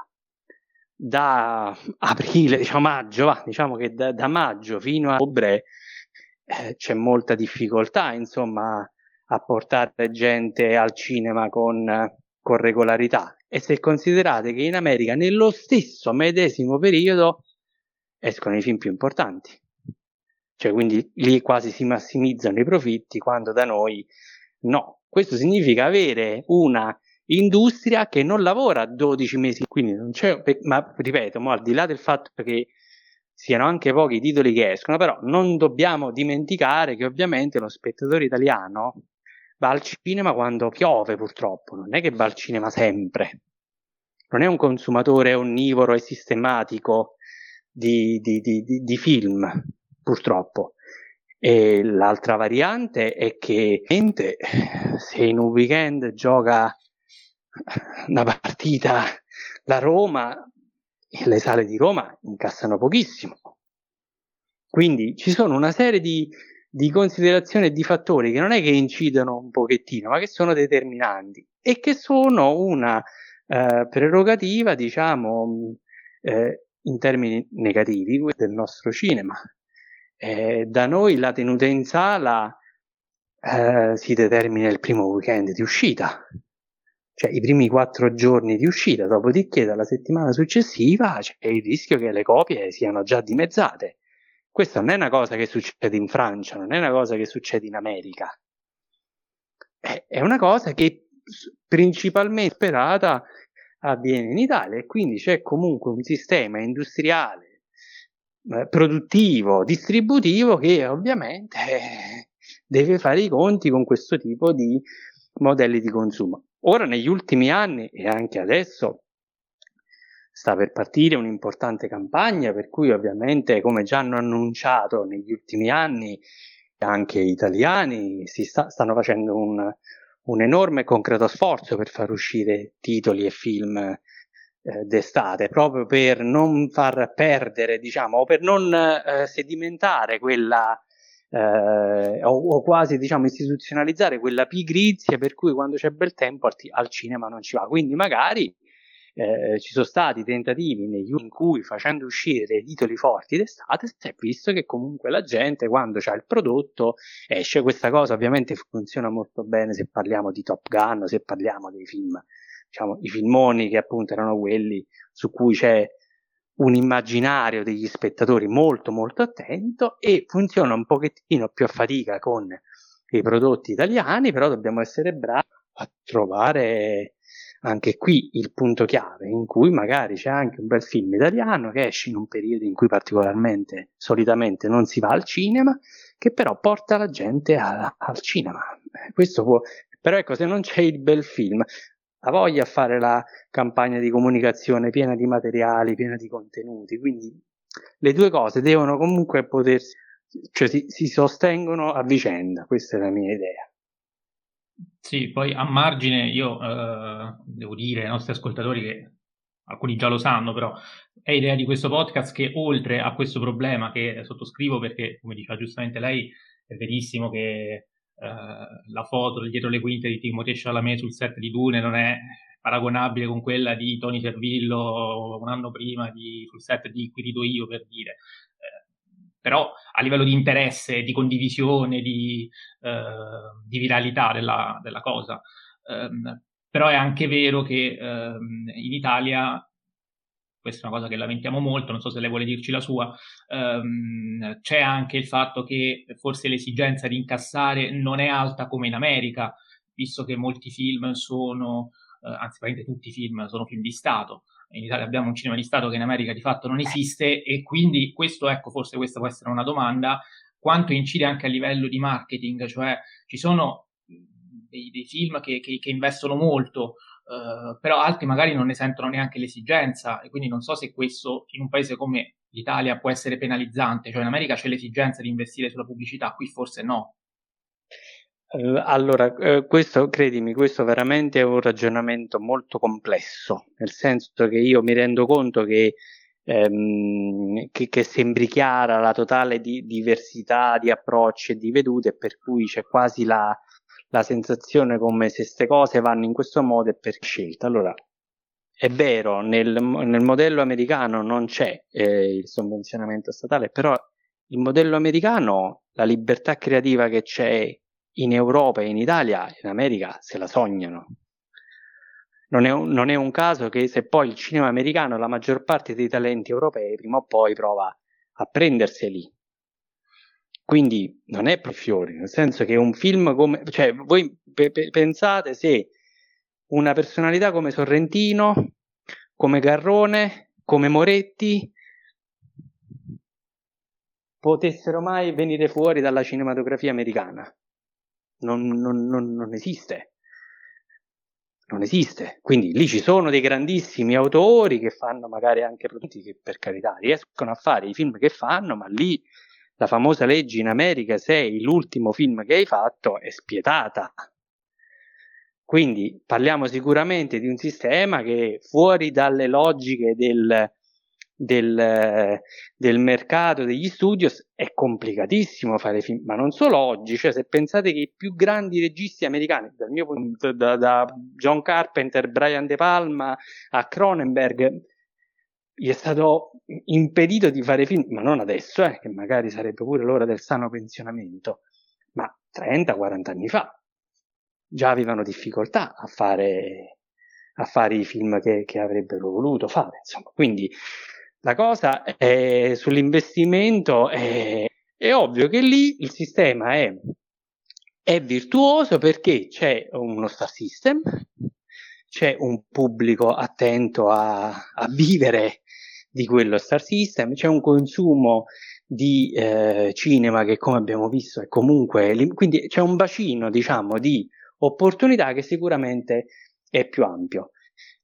da aprile, diciamo maggio, va, diciamo che da, da maggio fino a ottobre eh, c'è molta difficoltà, insomma, a portare gente al cinema con, con regolarità. E se considerate che in America nello stesso medesimo periodo escono i film più importanti, cioè quindi lì quasi si massimizzano i profitti, quando da noi no. Questo significa avere una industria che non lavora dodici mesi, quindi non c'è, ma ripeto, mo al di là del fatto che siano anche pochi i titoli che escono, però non dobbiamo dimenticare che ovviamente lo spettatore italiano va al cinema quando piove, purtroppo, non è che va al cinema sempre, non è un consumatore onnivoro e sistematico di, di, di, di, di film, purtroppo. E l'altra variante è che niente, se in un weekend gioca una partita la Roma, le sale di Roma incassano pochissimo. Quindi ci sono una serie di, di considerazioni e di fattori che non è che incidono un pochettino, ma che sono determinanti e che sono una eh, prerogativa, diciamo, eh, in termini negativi del nostro cinema. Eh, da noi la tenuta in sala eh, si determina il primo weekend di uscita, cioè i primi quattro giorni di uscita, dopodiché dalla settimana successiva c'è il rischio che le copie siano già dimezzate. Questa non è una cosa che succede in Francia, non è una cosa che succede in America, è, è una cosa che principalmente sperata avviene in Italia, e quindi c'è comunque un sistema industriale, produttivo, distributivo, che ovviamente deve fare i conti con questo tipo di modelli di consumo. Ora, negli ultimi anni e anche adesso, sta per partire un'importante campagna, per cui ovviamente, come già hanno annunciato negli ultimi anni anche gli italiani, si sta, stanno facendo un, un enorme e concreto sforzo per far uscire titoli e film d'estate, proprio per non far perdere, diciamo, o per non eh, sedimentare quella eh, o, o quasi, diciamo, istituzionalizzare quella pigrizia per cui quando c'è bel tempo al, al cinema non ci va. Quindi magari eh, ci sono stati tentativi negli in cui, facendo uscire dei titoli forti d'estate, si è visto che comunque la gente, quando c'ha il prodotto, esce. Questa cosa ovviamente funziona molto bene se parliamo di Top Gun, se parliamo dei film, diciamo, i filmoni che appunto erano quelli su cui c'è un immaginario degli spettatori molto molto attento, e funziona un pochettino più a fatica con i prodotti italiani, però dobbiamo essere bravi a trovare anche qui il punto chiave, in cui magari c'è anche un bel film italiano che esce in un periodo in cui particolarmente, solitamente non si va al cinema, che però porta la gente a, al cinema. Questo può, però ecco, se non c'è il bel film, ha voglia a fare la campagna di comunicazione piena di materiali, piena di contenuti. Quindi le due cose devono comunque potersi, cioè si, si sostengono a vicenda. Questa è la mia idea. Sì, poi a margine io eh, devo dire ai nostri ascoltatori, che alcuni già lo sanno, però è idea di questo podcast che, oltre a questo problema che sottoscrivo, perché come diceva giustamente lei, è verissimo che Uh, la foto dietro le quinte di Timothée Chalamet sul set di Dune non è paragonabile con quella di Tony Servillo un anno prima di, sul set di Qui rido io, per dire, uh, però a livello di interesse, di condivisione, di, uh, di viralità della, della cosa, um, però è anche vero che um, in Italia, questa è una cosa che lamentiamo molto, non so se lei vuole dirci la sua, ehm, c'è anche il fatto che forse l'esigenza di incassare non è alta come in America, visto che molti film sono, eh, anzi praticamente tutti i film sono film di Stato. In Italia abbiamo un cinema di Stato che in America di fatto non esiste, e quindi questo, ecco, forse questa può essere una domanda, quanto incide anche a livello di marketing, cioè ci sono dei, dei film che, che, che investono molto, Uh, però altri magari non ne sentono neanche l'esigenza, e quindi non so se questo in un paese come l'Italia può essere penalizzante, cioè in America c'è l'esigenza di investire sulla pubblicità, qui forse no. Uh, allora, uh, questo, credimi, questo veramente è un ragionamento molto complesso, nel senso che io mi rendo conto che, ehm, che, che sembri chiara la totale di diversità di approcci e di vedute, per cui c'è quasi la la sensazione come se queste cose vanno in questo modo e per scelta. Allora, è vero, nel, nel modello americano non c'è eh, il sovvenzionamento statale, però il modello americano, la libertà creativa che c'è in Europa e in Italia, in America se la sognano. Non è un, non è un caso che se poi il cinema americano, la maggior parte dei talenti europei prima o poi prova a prenderseli. Quindi non è per fiori, nel senso che un film come, cioè voi pe- pe- pensate se una personalità come Sorrentino, come Garrone, come Moretti potessero mai venire fuori dalla cinematografia americana. Non, non, non, non esiste. non esiste, quindi lì ci sono dei grandissimi autori che fanno magari anche prodotti che, per carità, riescono a fare i film che fanno, ma lì la famosa legge in America, se l'ultimo film che hai fatto è spietata. Quindi parliamo sicuramente di un sistema che fuori dalle logiche del, del, del mercato degli studios è complicatissimo fare film, ma non solo oggi, cioè se pensate che i più grandi registi americani, dal mio punto, da, da John Carpenter, Brian De Palma a Cronenberg, gli è stato impedito di fare film, ma non adesso, eh, che magari sarebbe pure l'ora del sano pensionamento, ma trenta quaranta anni fa già avevano difficoltà a fare, a fare i film che, che avrebbero voluto fare, insomma. Quindi la cosa è, sull'investimento è, è ovvio che lì il sistema è, è virtuoso, perché c'è uno star system, c'è un pubblico attento a, a vivere di quello star system, c'è un consumo di eh, cinema che, come abbiamo visto, è comunque, quindi c'è un bacino, diciamo, di opportunità che sicuramente è più ampio.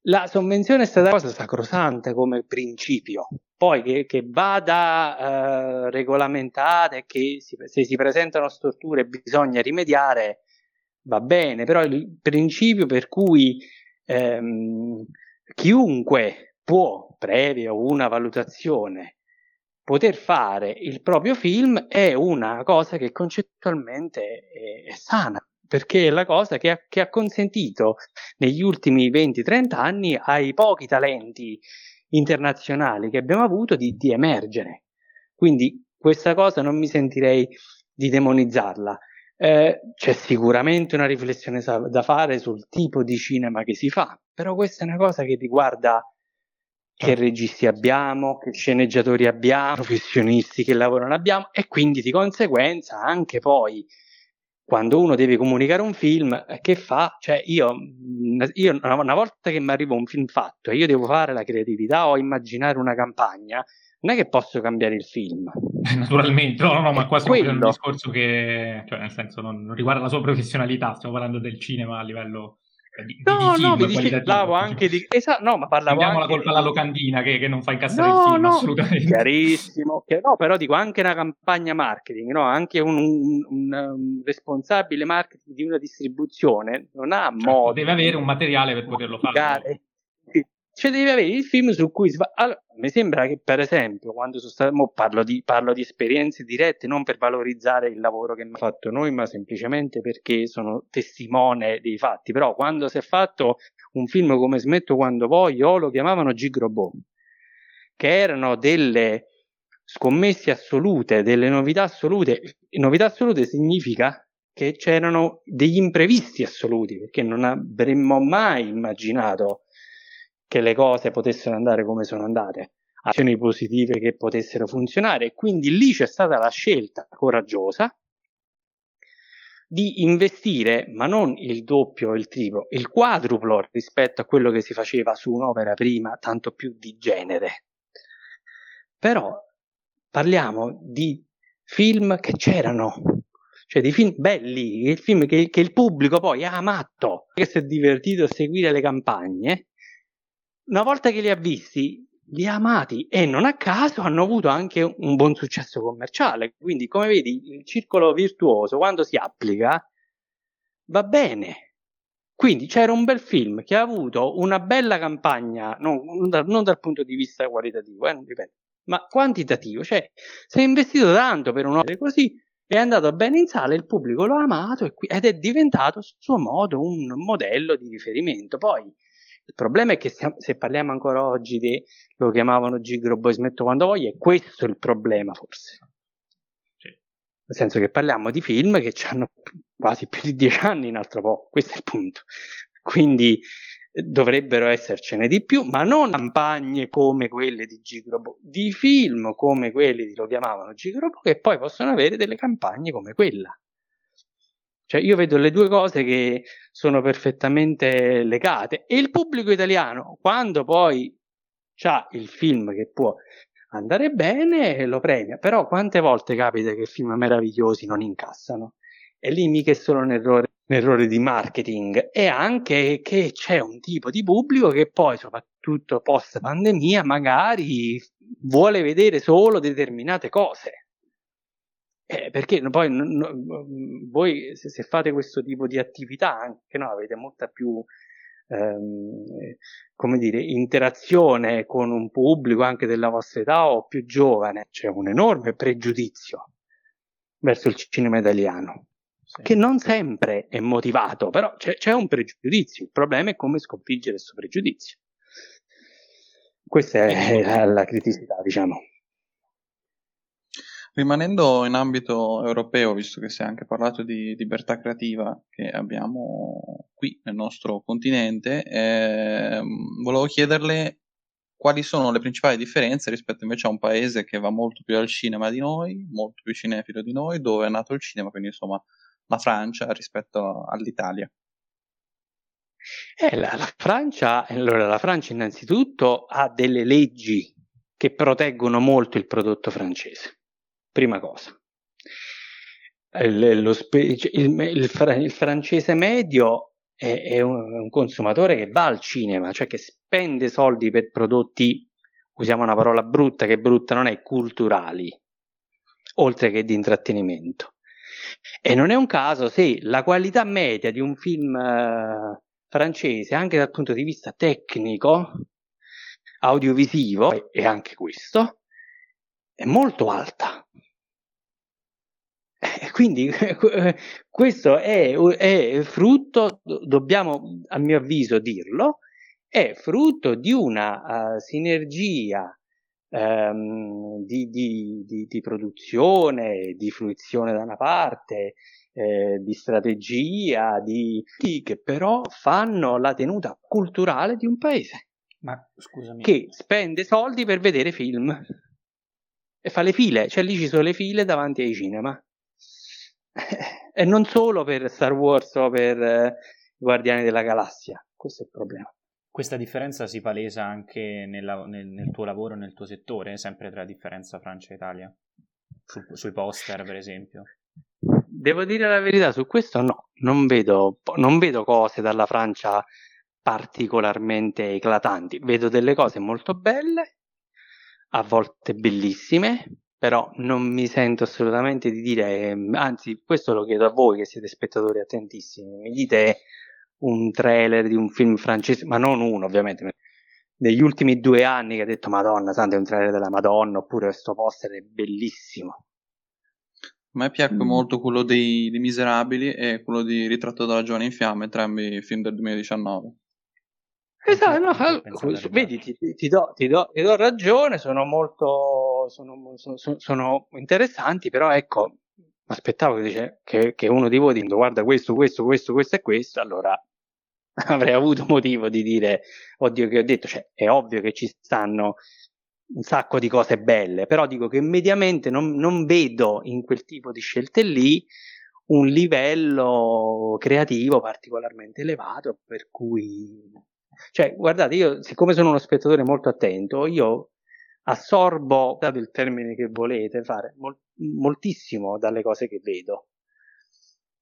La sovvenzione è stata una cosa sacrosanta come principio, poi che, che vada eh, regolamentata e che si, se si presentano storture bisogna rimediare, va bene, però il principio per cui ehm, chiunque può, previo una valutazione, poter fare il proprio film è una cosa che concettualmente è, è sana, perché è la cosa che ha, che ha consentito negli ultimi venti trenta anni ai pochi talenti internazionali che abbiamo avuto di, di emergere. Quindi questa cosa non mi sentirei di demonizzarla. Eh, c'è sicuramente una riflessione da fare sul tipo di cinema che si fa, però questa è una cosa che riguarda che registi abbiamo, che sceneggiatori abbiamo, professionisti che lavorano abbiamo, e quindi di conseguenza anche poi quando uno deve comunicare un film, che fa? Cioè io, io una volta che mi arriva un film fatto e io devo fare la creatività o immaginare una campagna, non è che posso cambiare il film. Naturalmente, no, no, no, ma qua stiamo facendo un discorso che, cioè, nel senso, non, non riguarda la sua professionalità, stiamo parlando del cinema a livello di, no, di film, no, mi parlavo anche di... Esa, no, ma parlavo anche... la colpa alla locandina che, che non fa incassare no, il film, no, assolutamente. Chiarissimo, che, no, però dico anche una campagna marketing, no? Anche un, un, un responsabile marketing di una distribuzione non ha certo, modo... Deve avere un materiale per poterlo fare. Cioè devi avere il film su cui... Allora, mi sembra che, per esempio, quando sono stato... Mo parlo di, parlo di esperienze dirette, non per valorizzare il lavoro che abbiamo fatto noi, ma semplicemente perché sono testimone dei fatti. Però quando si è fatto un film come Smetto Quando Voglio, lo chiamavano Gigrobò, che erano delle scommesse assolute, delle novità assolute. Novità assolute significa che c'erano degli imprevisti assoluti, perché non avremmo mai immaginato che le cose potessero andare come sono andate, azioni positive che potessero funzionare. Quindi lì c'è stata la scelta coraggiosa di investire, ma non il doppio, il triplo, il quadruplo rispetto a quello che si faceva su un'opera prima, tanto più di genere. Però parliamo di film che c'erano, cioè di film belli, film che, che il pubblico poi ha amato, che si è divertito a seguire le campagne. Una volta che li ha visti, li ha amati, e non a caso hanno avuto anche un buon successo commerciale. Quindi, come vedi, il circolo virtuoso, quando si applica, va bene. Quindi c'era un bel film che ha avuto una bella campagna, non, non, dal, non dal punto di vista qualitativo, eh, ripeto, ma quantitativo. Cioè, si è investito tanto per un'opera così, è andato bene in sala, il pubblico l'ha amato ed è diventato, a suo modo, un modello di riferimento. Poi, il problema è che se, se parliamo ancora oggi di lo chiamavano Gigrobò, Smetto Quando Voglio, è questo il problema forse. Sì. Nel senso che parliamo di film che hanno quasi più di dieci anni in altro po', questo è il punto. Quindi dovrebbero essercene di più, ma non campagne come quelle di Gigrobò, di film come quelli di lo chiamavano Gigrobò, che poi possono avere delle campagne come quella. Cioè io vedo le due cose che sono perfettamente legate, e il pubblico italiano, quando poi c'ha il film che può andare bene, lo premia. Però quante volte capita che film meravigliosi non incassano, e lì mica è solo un errore un errore di marketing, e anche che c'è un tipo di pubblico che poi, soprattutto post pandemia, magari vuole vedere solo determinate cose, eh, perché poi no, no, voi se, se fate questo tipo di attività anche, no, avete molta più ehm, come dire, interazione con un pubblico anche della vostra età o più giovane. C'è un enorme pregiudizio verso il cinema italiano, sì, che non sempre è motivato, però c'è, c'è un pregiudizio. Il problema è come sconfiggere questo pregiudizio. Questa è la, la criticità, diciamo. Rimanendo in ambito europeo, visto che si è anche parlato di libertà creativa che abbiamo qui nel nostro continente, eh, volevo chiederle quali sono le principali differenze rispetto invece a un paese che va molto più al cinema di noi, molto più cinefilo di noi, dove è nato il cinema, quindi insomma la Francia rispetto all'Italia. Eh, la, la Francia, allora la Francia innanzitutto ha delle leggi che proteggono molto il prodotto francese. Prima cosa, il, lo spe, il, il, il francese medio è, è un, un consumatore che va al cinema, cioè che spende soldi per prodotti, usiamo una parola brutta, che brutta non è, culturali, oltre che di intrattenimento. E non è un caso se la qualità media di un film eh, francese, anche dal punto di vista tecnico, audiovisivo, e anche questo, è molto alta. Quindi questo è, è frutto, dobbiamo a mio avviso dirlo, è frutto di una uh, sinergia um, di, di, di, di produzione, di fruizione da una parte, eh, di strategia, di, di che però fanno la tenuta culturale di un paese. Ma scusami, che spende soldi per vedere film e fa le file, cioè lì ci sono le file davanti ai cinema. E non solo per Star Wars o per eh, Guardiani della Galassia, questo è il problema. Questa differenza si palesa anche nella, nel, nel tuo lavoro, nel tuo settore, sempre tra differenza Francia e Italia, su, sui poster per esempio? Devo dire la verità, su questo no, non vedo, non vedo cose dalla Francia particolarmente eclatanti, vedo delle cose molto belle, a volte bellissime, però non mi sento assolutamente di dire, anzi questo lo chiedo a voi che siete spettatori attentissimi, mi dite un trailer di un film francese, ma non uno ovviamente, negli ultimi due anni che ha detto Madonna santa è un trailer della Madonna, oppure questo poster è bellissimo. A me piacque mm. molto quello dei, dei Miserabili e quello di Ritratto dalla giovane in fiamme, entrambi film del duemiladiciannove. Esatto, no, vedi, ti, ti, do, ti, do, ti do ragione, sono molto sono, sono, sono interessanti, però ecco, aspettavo che, dice, che, che uno di voi dice guarda questo, questo, questo, questo e questo, allora avrei avuto motivo di dire oddio che ho detto, cioè è ovvio che ci stanno un sacco di cose belle, però dico che mediamente non, non vedo in quel tipo di scelte lì un livello creativo particolarmente elevato, per cui... Cioè, guardate, io siccome sono uno spettatore molto attento, io assorbo, dato il termine che volete, fare mol- moltissimo dalle cose che vedo.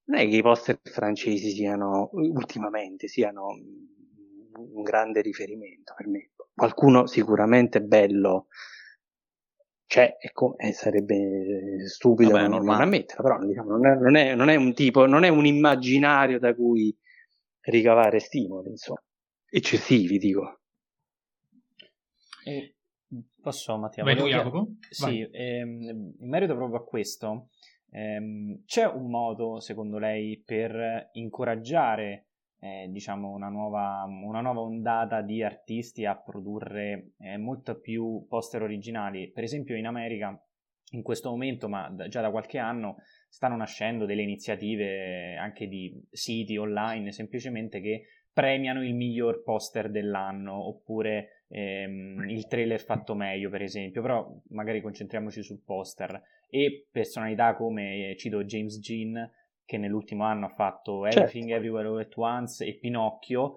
Non è che i poster francesi siano, ultimamente, siano un grande riferimento per me. Qualcuno sicuramente bello, cioè, ecco, eh, sarebbe stupido Vabbè, non, non ammetterlo, però diciamo, non, è, non, è, non è un tipo, non è un immaginario da cui ricavare stimoli, insomma. Eccessivi, dico. Eh, posso, Mattia? Vai tu, Jacopo? Sì, ehm, in merito proprio a questo, ehm, c'è un modo, secondo lei, per incoraggiare, eh, diciamo, una nuova, una nuova ondata di artisti a produrre eh, molto più poster originali? Per esempio in America, in questo momento, ma da, già da qualche anno, stanno nascendo delle iniziative anche di siti online, semplicemente che premiano il miglior poster dell'anno, oppure ehm, il trailer fatto meglio, per esempio, però magari concentriamoci sul poster. E personalità come, cito James Jean, che nell'ultimo anno ha fatto Everything certo. Everywhere All at Once e Pinocchio,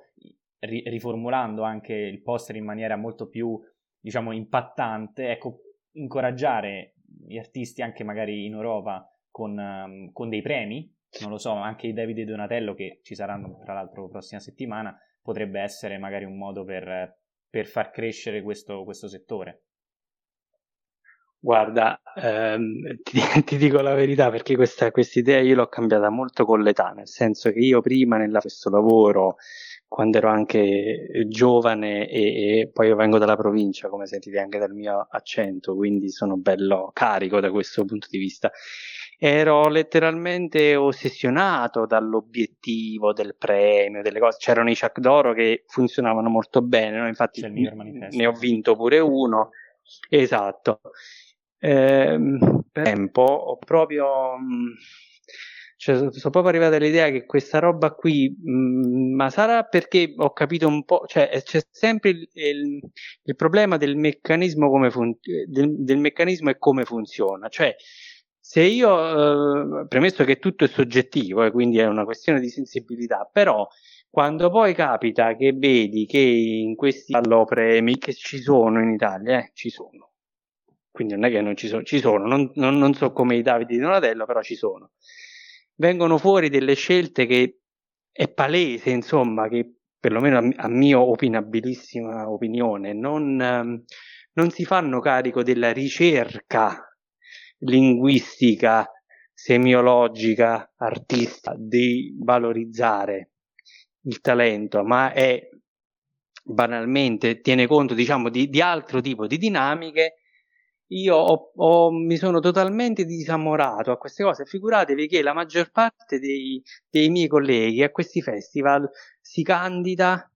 ri- riformulando anche il poster in maniera molto più, diciamo, impattante. Ecco, incoraggiare gli artisti anche magari in Europa con, um, con dei premi, non lo so, anche Davide Donatello, che ci saranno tra l'altro la prossima settimana, potrebbe essere magari un modo per, per far crescere questo, questo settore. Guarda, ehm, ti, ti dico la verità, perché questa idea io l'ho cambiata molto con l'età, nel senso che io prima nella, questo lavoro, quando ero anche giovane e, e poi io vengo dalla provincia, come sentite anche dal mio accento, quindi sono bello carico da questo punto di vista, ero letteralmente ossessionato dall'obiettivo del premio, delle cose. C'erano i Ciak d'oro che funzionavano molto bene, no? Infatti ne ho vinto pure uno. Esatto. Eh, per tempo ho proprio, cioè, sono proprio arrivato all'idea che questa roba qui, mh, ma sarà perché ho capito un po', cioè c'è sempre il, il, il problema del meccanismo, come fun- del, del meccanismo e come funziona, cioè se io, eh, premesso che tutto è soggettivo e eh, quindi è una questione di sensibilità, però quando poi capita che vedi che in questi premi che ci sono in Italia, eh, ci sono, quindi non è che non ci sono, ci sono, non, non, non so come i Davide di Donatello, però ci sono, vengono fuori delle scelte che è palese, insomma, che perlomeno a, a mia opinabilissima opinione non, ehm, non si fanno carico della ricerca linguistica, semiologica, artista, di valorizzare il talento, ma è banalmente tiene conto, diciamo, di, di altro tipo di dinamiche. Io ho, ho, mi sono totalmente disamorato a queste cose. Figuratevi che la maggior parte dei, dei miei colleghi a questi festival si candida,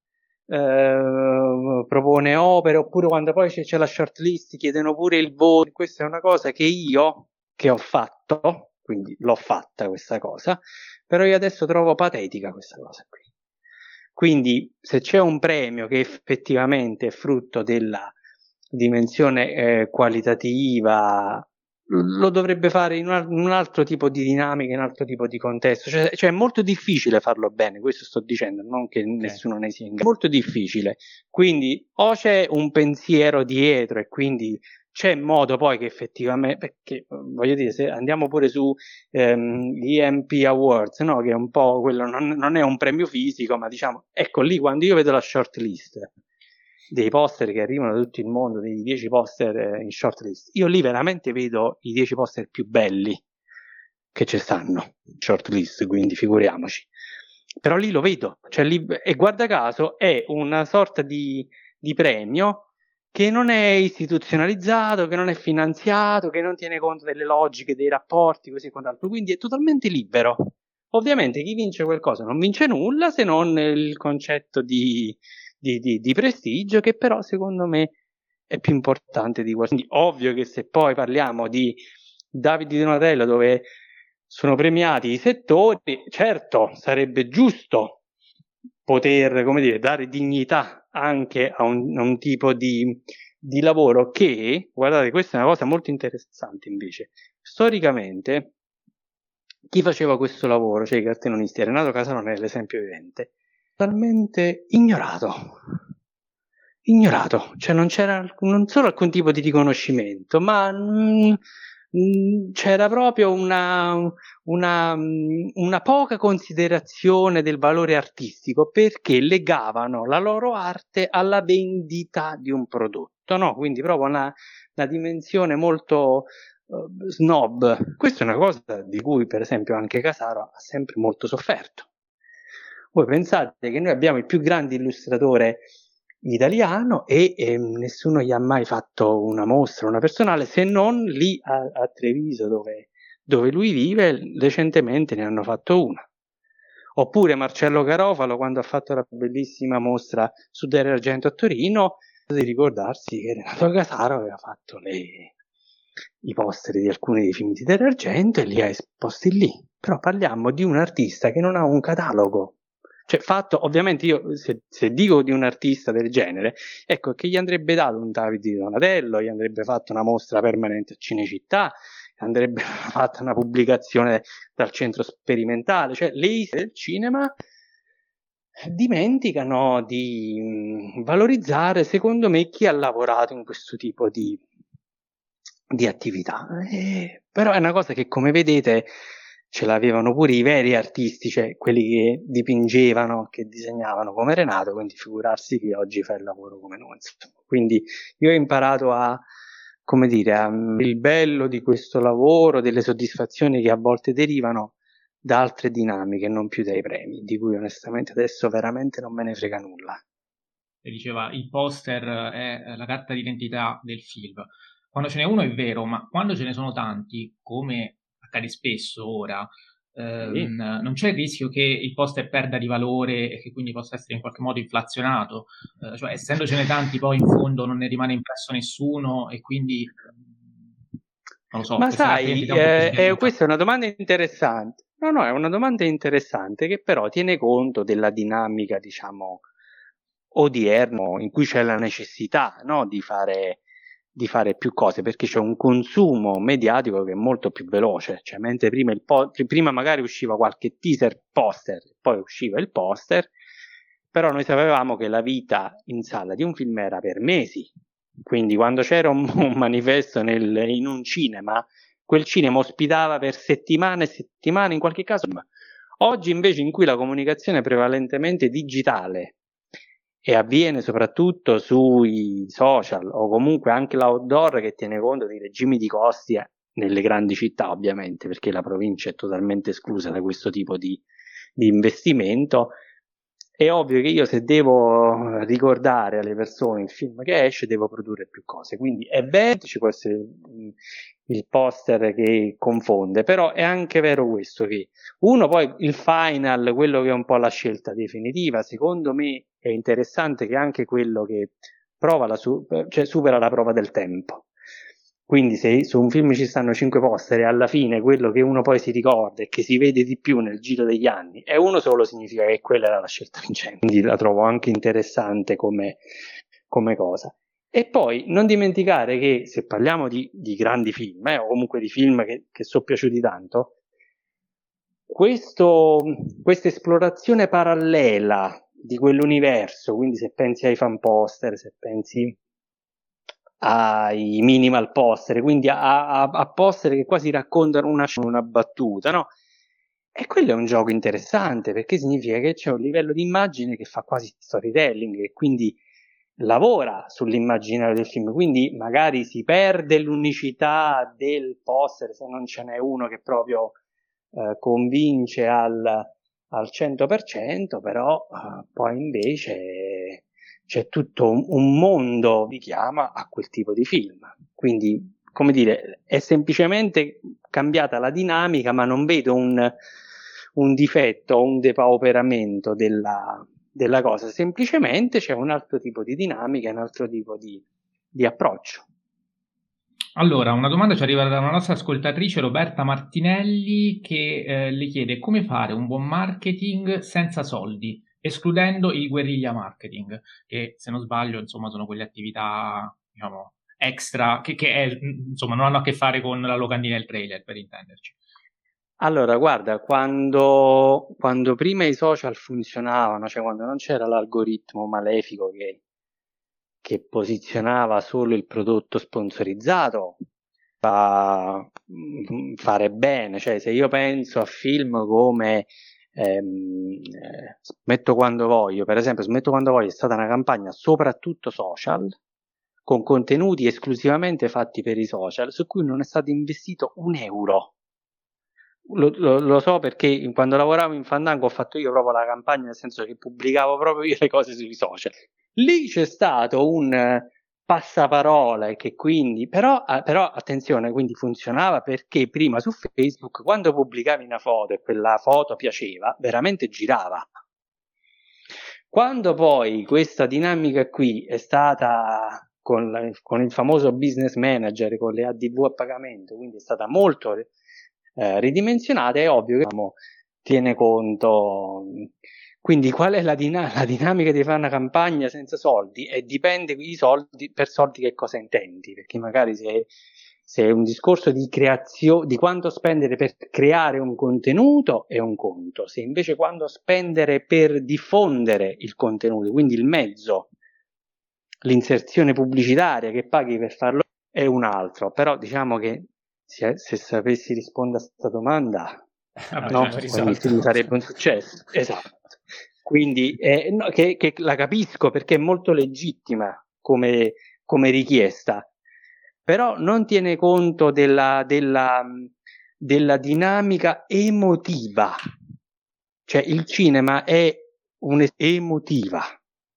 eh, propone opere, oppure quando poi c'è, c'è la shortlist chiedono pure il voto. Questa è una cosa che io, che ho fatto, quindi l'ho fatta questa cosa, però io adesso trovo patetica questa cosa qui. Quindi se c'è un premio che effettivamente è frutto della dimensione eh, qualitativa, lo dovrebbe fare in un altro tipo di dinamica, in un altro tipo di contesto, cioè, cioè è molto difficile farlo bene, questo sto dicendo, non che nessuno ne sia in grado, molto difficile, quindi o c'è un pensiero dietro e quindi c'è modo poi che effettivamente, perché voglio dire, se andiamo pure su ehm, gli E M P Awards, no? Che è un po' quello, non, non è un premio fisico, ma diciamo, ecco lì quando io vedo la shortlist dei poster che arrivano da tutto il mondo, dei dieci poster eh, in shortlist, io lì veramente vedo i dieci poster più belli che ci stanno in shortlist, quindi figuriamoci, però lì lo vedo, cioè lì, e guarda caso è una sorta di, di premio che non è istituzionalizzato, che non è finanziato, che non tiene conto delle logiche, dei rapporti, così e quant'altro, quindi è totalmente libero. Ovviamente chi vince qualcosa non vince nulla, se non il concetto di, di, di, di prestigio, che però secondo me è più importante di qualsiasi. Quindi ovvio che se poi parliamo di Davide Donatello, dove sono premiati i settori, certo sarebbe giusto poter, come dire, dare dignità anche a un, a un tipo di, di lavoro che, guardate, questa è una cosa molto interessante invece, storicamente chi faceva questo lavoro, cioè i cartellonisti, Renato Casaro è l'esempio vivente, talmente ignorato ignorato, cioè non c'era non solo alcun tipo di riconoscimento, ma mh, mh, c'era proprio una una, mh, una poca considerazione del valore artistico, perché legavano la loro arte alla vendita di un prodotto, no? Quindi proprio una, una dimensione molto uh, snob. Questa è una cosa di cui per esempio anche Casaro ha sempre molto sofferto. Voi pensate che noi abbiamo il più grande illustratore italiano e eh, nessuno gli ha mai fatto una mostra, una personale, se non lì a, a Treviso dove, dove lui vive, recentemente ne hanno fatto una. Oppure Marcello Garofalo, quando ha fatto la bellissima mostra su Dario Argento a Torino, di ricordarsi che Renato Casaro aveva fatto le, i poster di alcuni dei film di Dario Argento e li ha esposti lì. Però parliamo di un artista che non ha un catalogo. Cioè, fatto, ovviamente io se, se dico di un artista del genere, ecco che gli andrebbe dato un Davide Donatello, gli andrebbe fatto una mostra permanente a Cinecittà, andrebbe fatta una pubblicazione dal centro sperimentale, cioè le ise del cinema dimenticano di valorizzare, secondo me, chi ha lavorato in questo tipo di, di attività. E Però è una cosa che, come vedete, ce l'avevano pure i veri artisti, cioè quelli che dipingevano, che disegnavano come Renato, quindi figurarsi chi oggi fa il lavoro come noi. Quindi io ho imparato a, come dire, a, il bello di questo lavoro, delle soddisfazioni che a volte derivano da altre dinamiche, non più dai premi, di cui onestamente adesso veramente non me ne frega nulla. E diceva, il poster è la carta d'identità del film. Quando ce n'è uno è vero, ma quando ce ne sono tanti, come accade spesso ora, ehm, sì. non c'è il rischio che il poster perda di valore e che quindi possa essere in qualche modo inflazionato, eh, cioè essendocene tanti poi in fondo non ne rimane impresso nessuno e quindi non lo so. Ma sai, è eh, eh, questa è una domanda interessante. No, no, è una domanda interessante che però tiene conto della dinamica, diciamo, odierno, in cui c'è la necessità, no, di fare di fare più cose, perché c'è un consumo mediatico che è molto più veloce, cioè mentre prima, il po- prima magari usciva qualche teaser poster, poi usciva il poster, però noi sapevamo che la vita in sala di un film era per mesi, quindi quando c'era un, un manifesto nel, in un cinema, quel cinema ospitava per settimane e settimane in qualche caso. Oggi invece, in cui la comunicazione è prevalentemente digitale e avviene soprattutto sui social o comunque anche l'outdoor, che tiene conto dei regimi di costi nelle grandi città ovviamente, perché la provincia è totalmente esclusa da questo tipo di, di investimento, è ovvio che io, se devo ricordare alle persone il film che esce, devo produrre più cose. Quindi è vero, ci può essere il poster che confonde, però è anche vero questo, che uno, poi il final, quello che è un po' la scelta definitiva, secondo me è interessante, che anche quello che prova la su- cioè supera la prova del tempo. Quindi se su un film ci stanno cinque poster e alla fine quello che uno poi si ricorda e che si vede di più nel giro degli anni è uno solo, significa che quella era la scelta vincente. Quindi la trovo anche interessante come, come cosa. E poi non dimenticare che, se parliamo di, di grandi film, eh, o comunque di film che, che sono piaciuti tanto, questo, questa esplorazione parallela di quell'universo, quindi se pensi ai fan poster, se pensi ai minimal poster, quindi a, a, a poster che quasi raccontano una, una battuta, no? E quello è un gioco interessante, perché significa che c'è un livello di immagine che fa quasi storytelling e quindi lavora sull'immaginario del film, quindi magari si perde l'unicità del poster se non ce n'è uno che proprio eh, convince al, al cento per cento, però eh, poi invece c'è tutto un, un mondo che chiama a quel tipo di film. Quindi, come dire, è semplicemente cambiata la dinamica, ma non vedo un, un difetto o un depauperamento della... della cosa, semplicemente c'è un altro tipo di dinamica, un altro tipo di, di approccio. Allora, una domanda ci arriva da una nostra ascoltatrice, Roberta Martinelli, che eh, le chiede come fare un buon marketing senza soldi, escludendo il guerriglia marketing, che se non sbaglio, insomma, sono quelle attività, diciamo, extra, che, che è, insomma, non hanno a che fare con la locandina e il trailer, per intenderci. Allora, guarda, quando, quando prima i social funzionavano, cioè quando non c'era l'algoritmo malefico che, che posizionava solo il prodotto sponsorizzato, fa fare bene. Cioè, se io penso a film come ehm, Smetto Quando Voglio, per esempio, Smetto Quando Voglio è stata una campagna soprattutto social, con contenuti esclusivamente fatti per i social, su cui non è stato investito un euro. Lo, lo, lo so, perché quando lavoravo in Fandango ho fatto io proprio la campagna, nel senso che pubblicavo proprio io le cose sui social. Lì c'è stato un passaparola che quindi, però, però attenzione, quindi funzionava, perché prima su Facebook, quando pubblicavi una foto e quella foto piaceva, veramente girava. Quando poi questa dinamica qui è stata con, la, con il famoso business manager, con le A D V a pagamento, quindi è stata molto Eh, ridimensionata, è ovvio che, diciamo, tiene conto. Quindi qual è la, din- la dinamica di fare una campagna senza soldi? E dipende di soldi, per soldi che cosa intendi, perché magari se, se è un discorso di creazione, di quanto spendere per creare un contenuto, è un conto. Se invece quando spendere per diffondere il contenuto, quindi il mezzo, l'inserzione pubblicitaria che paghi per farlo, è un altro. Però diciamo che se, se sapessi rispondere a questa domanda, ah, no, ogni film sarebbe un successo. Esatto. Quindi eh, no, che, che la capisco perché è molto legittima come, come richiesta, però non tiene conto della, della, della dinamica emotiva. Cioè il cinema è un'emotiva,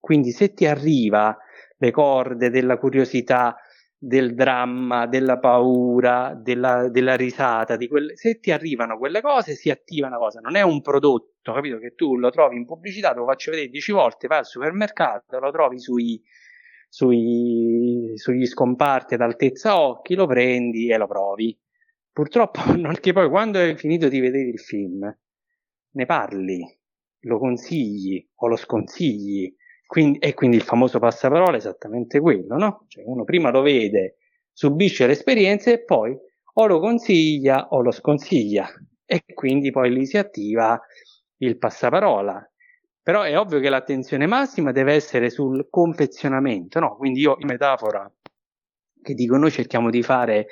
quindi se ti arriva le corde della curiosità, del dramma, della paura, della, della risata, di quelle, se ti arrivano quelle cose si attiva una cosa, non è un prodotto, capito? Che tu lo trovi in pubblicità, te lo faccio vedere dieci volte, vai al supermercato, lo trovi sui, sui, sugli scomparti ad altezza occhi, lo prendi e lo provi. Purtroppo non, che poi quando hai finito di vedere il film ne parli, lo consigli o lo sconsigli. Quindi, e quindi il famoso passaparola è esattamente quello, no? Cioè uno prima lo vede, subisce l'esperienza e poi o lo consiglia o lo sconsiglia, e quindi poi lì si attiva il passaparola. Però è ovvio che l'attenzione massima deve essere sul confezionamento, no? Quindi io, in metafora che dico, noi cerchiamo di fare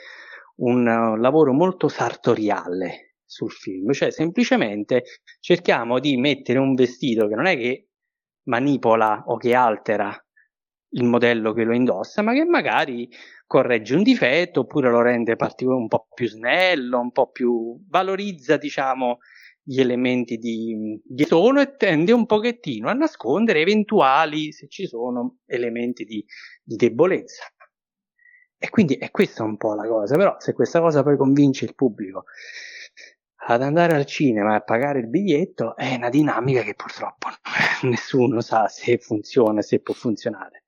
un uh, lavoro molto sartoriale sul film, cioè semplicemente cerchiamo di mettere un vestito che non è che manipola o che altera il modello che lo indossa, ma che magari corregge un difetto oppure lo rende un po' più snello, un po' più valorizza, diciamo, gli elementi di, di tono e tende un pochettino a nascondere eventuali, se ci sono, elementi di, di debolezza. E quindi è questa un po' la cosa. Però se questa cosa poi convince il pubblico ad andare al cinema e a pagare il biglietto, è una dinamica che purtroppo nessuno sa se funziona, se può funzionare.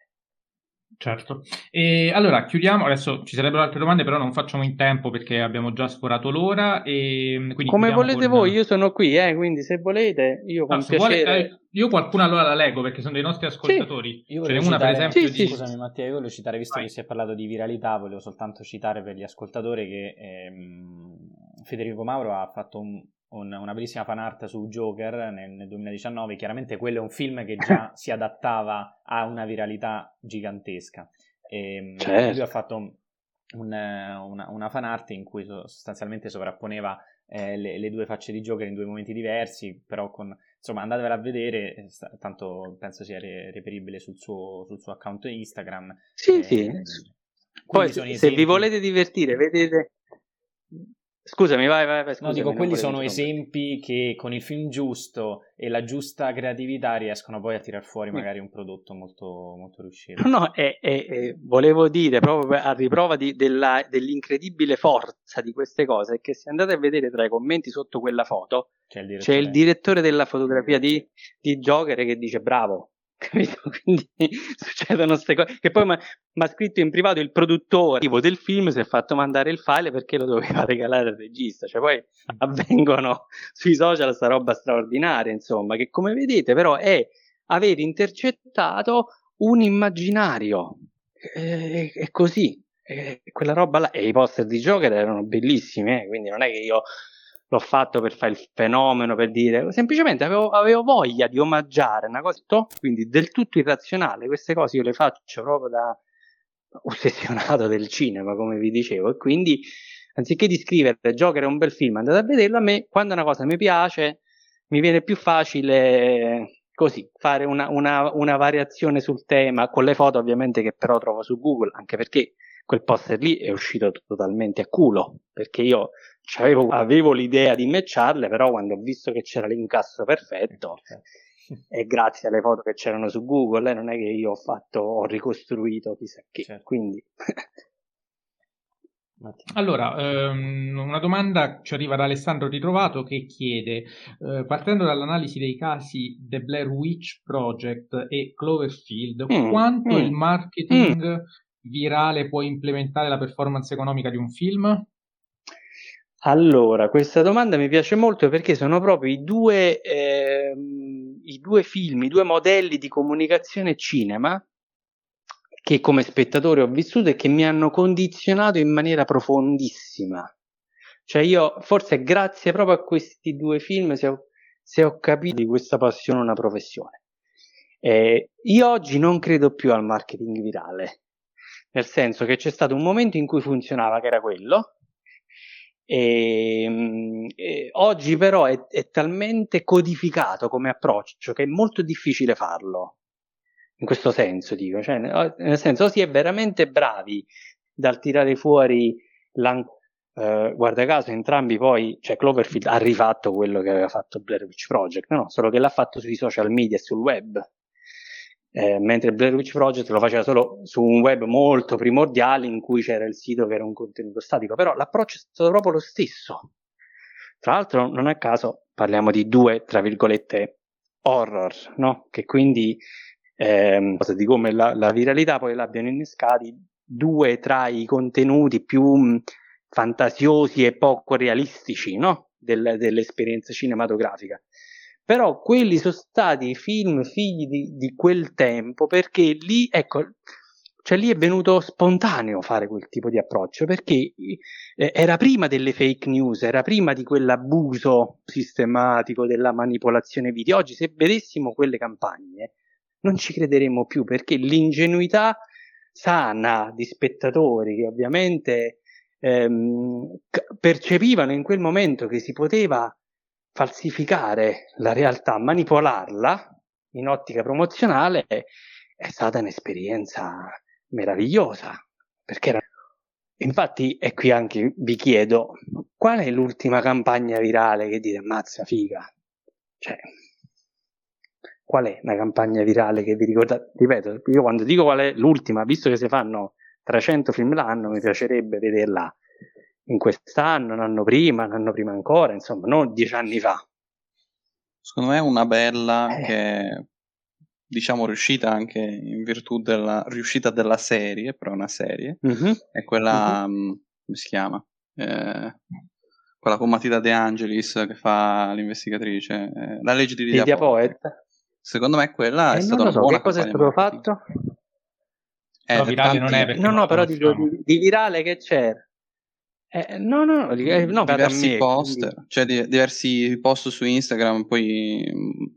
Certo. E allora chiudiamo, adesso ci sarebbero altre domande però non facciamo in tempo perché abbiamo già sforato l'ora e quindi come volete con... voi, io sono qui, eh, quindi se volete io con no, se piacere... vuole, eh, io qualcuna allora la leggo perché sono dei nostri ascoltatori. Sì. Io citare... una per esempio sì, di... sì. Scusami Mattia, io volevo citare, visto Vai. Che si è parlato di viralità, volevo soltanto citare per gli ascoltatori che ehm... Federico Mauro ha fatto un, un, una bellissima fan art su Joker nel, nel duemiladiciannove. Chiaramente quello è un film che già si adattava a una viralità gigantesca e certo. Lui ha fatto un, una, una fan art in cui sostanzialmente sovrapponeva eh, le, le due facce di Joker in due momenti diversi, però con, insomma, andatevela a vedere, tanto penso sia re, reperibile sul suo, sul suo account Instagram. Sì, eh, sì. Poi se esempi... vi volete divertire vedete. Scusami, vai, vai, vai. Scusami, no, dico, quelli sono esempi che con il film giusto e la giusta creatività riescono poi a tirar fuori magari un prodotto molto, molto riuscito. No, no, eh, eh, volevo dire, proprio a riprova di, della, dell'incredibile forza di queste cose, che se andate a vedere tra i commenti sotto quella foto, c'è il direttore, c'è il direttore della fotografia di, di Joker che dice bravo. Capito? Quindi succedono queste cose che poi mi ha scritto in privato il produttore del film, si è fatto mandare il file perché lo doveva regalare al regista. Cioè poi avvengono sui social sta roba straordinaria, insomma, che come vedete però è aver intercettato un immaginario, eh, è così, eh, quella roba là. E i poster di Joker erano bellissimi, eh, quindi non è che io l'ho fatto per fare il fenomeno, per dire, semplicemente avevo, avevo voglia di omaggiare una cosa, quindi del tutto irrazionale. Queste cose io le faccio proprio da ossessionato del cinema, come vi dicevo, e quindi anziché di scrivere Joker è un bel film, andate a vederlo, a me quando una cosa mi piace mi viene più facile così fare una, una, una variazione sul tema, con le foto ovviamente che però trovo su Google, anche perché quel poster lì è uscito totalmente a culo, perché io avevo, avevo l'idea di matcharle, però quando ho visto che c'era l'incasso perfetto e grazie alle foto che c'erano su Google, eh, non è che io ho fatto, ho ricostruito chissà che, certo. Quindi allora, ehm, una domanda ci arriva da Alessandro Ritrovato che chiede, eh, partendo dall'analisi dei casi The Blair Witch Project e Cloverfield, mm, quanto mm, il marketing mm. virale può implementare la performance economica di un film? Allora, questa domanda mi piace molto perché sono proprio i due, eh, i due film, i due modelli di comunicazione cinema che come spettatore ho vissuto e che mi hanno condizionato in maniera profondissima. Cioè io, forse grazie proprio a questi due film, se ho, se ho capito di questa passione una professione. Eh, io oggi non credo più al marketing virale, nel senso che c'è stato un momento in cui funzionava, che era quello, E, e oggi però è, è talmente codificato come approccio che è molto difficile farlo, in questo senso dico, cioè, nel senso si è veramente bravi dal tirare fuori la, eh, guarda caso entrambi poi, cioè Cloverfield ha rifatto quello che aveva fatto Blair Witch Project, no? Solo che l'ha fatto sui social media e sul web, eh, mentre Blair Witch Project lo faceva solo su un web molto primordiale in cui c'era il sito che era un contenuto statico, però l'approccio è stato proprio lo stesso. Tra l'altro non a caso parliamo di due, tra virgolette, horror, no? Che quindi ehm, di come la, la viralità poi l'abbiano innescati due tra i contenuti più fantasiosi e poco realistici, no? Del, dell'esperienza cinematografica. Però quelli sono stati film figli di, di quel tempo, perché lì, ecco, cioè lì è venuto spontaneo fare quel tipo di approccio, perché era prima delle fake news, era prima di quell'abuso sistematico della manipolazione video. Oggi se vedessimo quelle campagne non ci crederemmo più, perché l'ingenuità sana di spettatori che ovviamente ehm, percepivano in quel momento che si poteva falsificare la realtà, manipolarla in ottica promozionale, è stata un'esperienza meravigliosa, perché era... Infatti, e qui anche vi chiedo, qual è l'ultima campagna virale che dite ammazza figa? Cioè, qual è una campagna virale che vi ricordate? Ripeto, io quando dico qual è l'ultima, visto che si fanno trecento film l'anno, mi piacerebbe vederla in quest'anno, un anno prima, un anno prima ancora, insomma, non dieci anni fa. Secondo me è una bella eh. che, diciamo, riuscita anche in virtù della riuscita della serie, però è una serie, uh-huh. è quella, uh-huh. come si chiama? Eh, quella con Matilda De Angelis che fa l'investigatrice, eh, La legge di Lydia Poet. Poet. Secondo me quella eh, è stata una so, buona cosa. Che cosa è stato fatto? Eh, no, virale tanti... non è no, no, però diciamo. di, di virale che c'era? Eh, no, no, no, no diversi me, post, quindi... cioè di, diversi post su Instagram, poi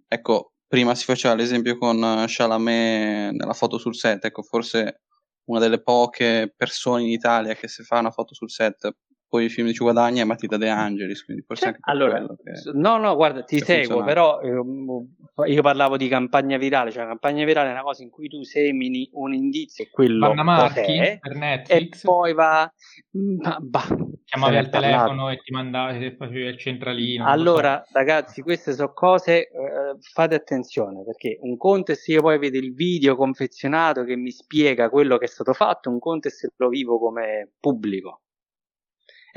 ecco, prima si faceva l'esempio con Chalamet nella foto sul set, ecco, forse una delle poche persone in Italia che se fa una foto sul set, poi i film ci guadagna è Matilda De Angelis, quindi forse cioè, anche per allora, quello che, no, no, guarda, ti seguo, però eh, io parlavo di campagna virale, cioè campagna virale è una cosa in cui tu semini un indizio e quello cos'è, per Netflix, e poi va... Ma, bah, chiamavi al parlato. Telefono e ti mandavi, facevi il centralino. Allora, so. Ragazzi, queste sono cose, eh, fate attenzione, perché un conto è se io poi vedo il video confezionato che mi spiega quello che è stato fatto, un conto è se lo vivo come pubblico.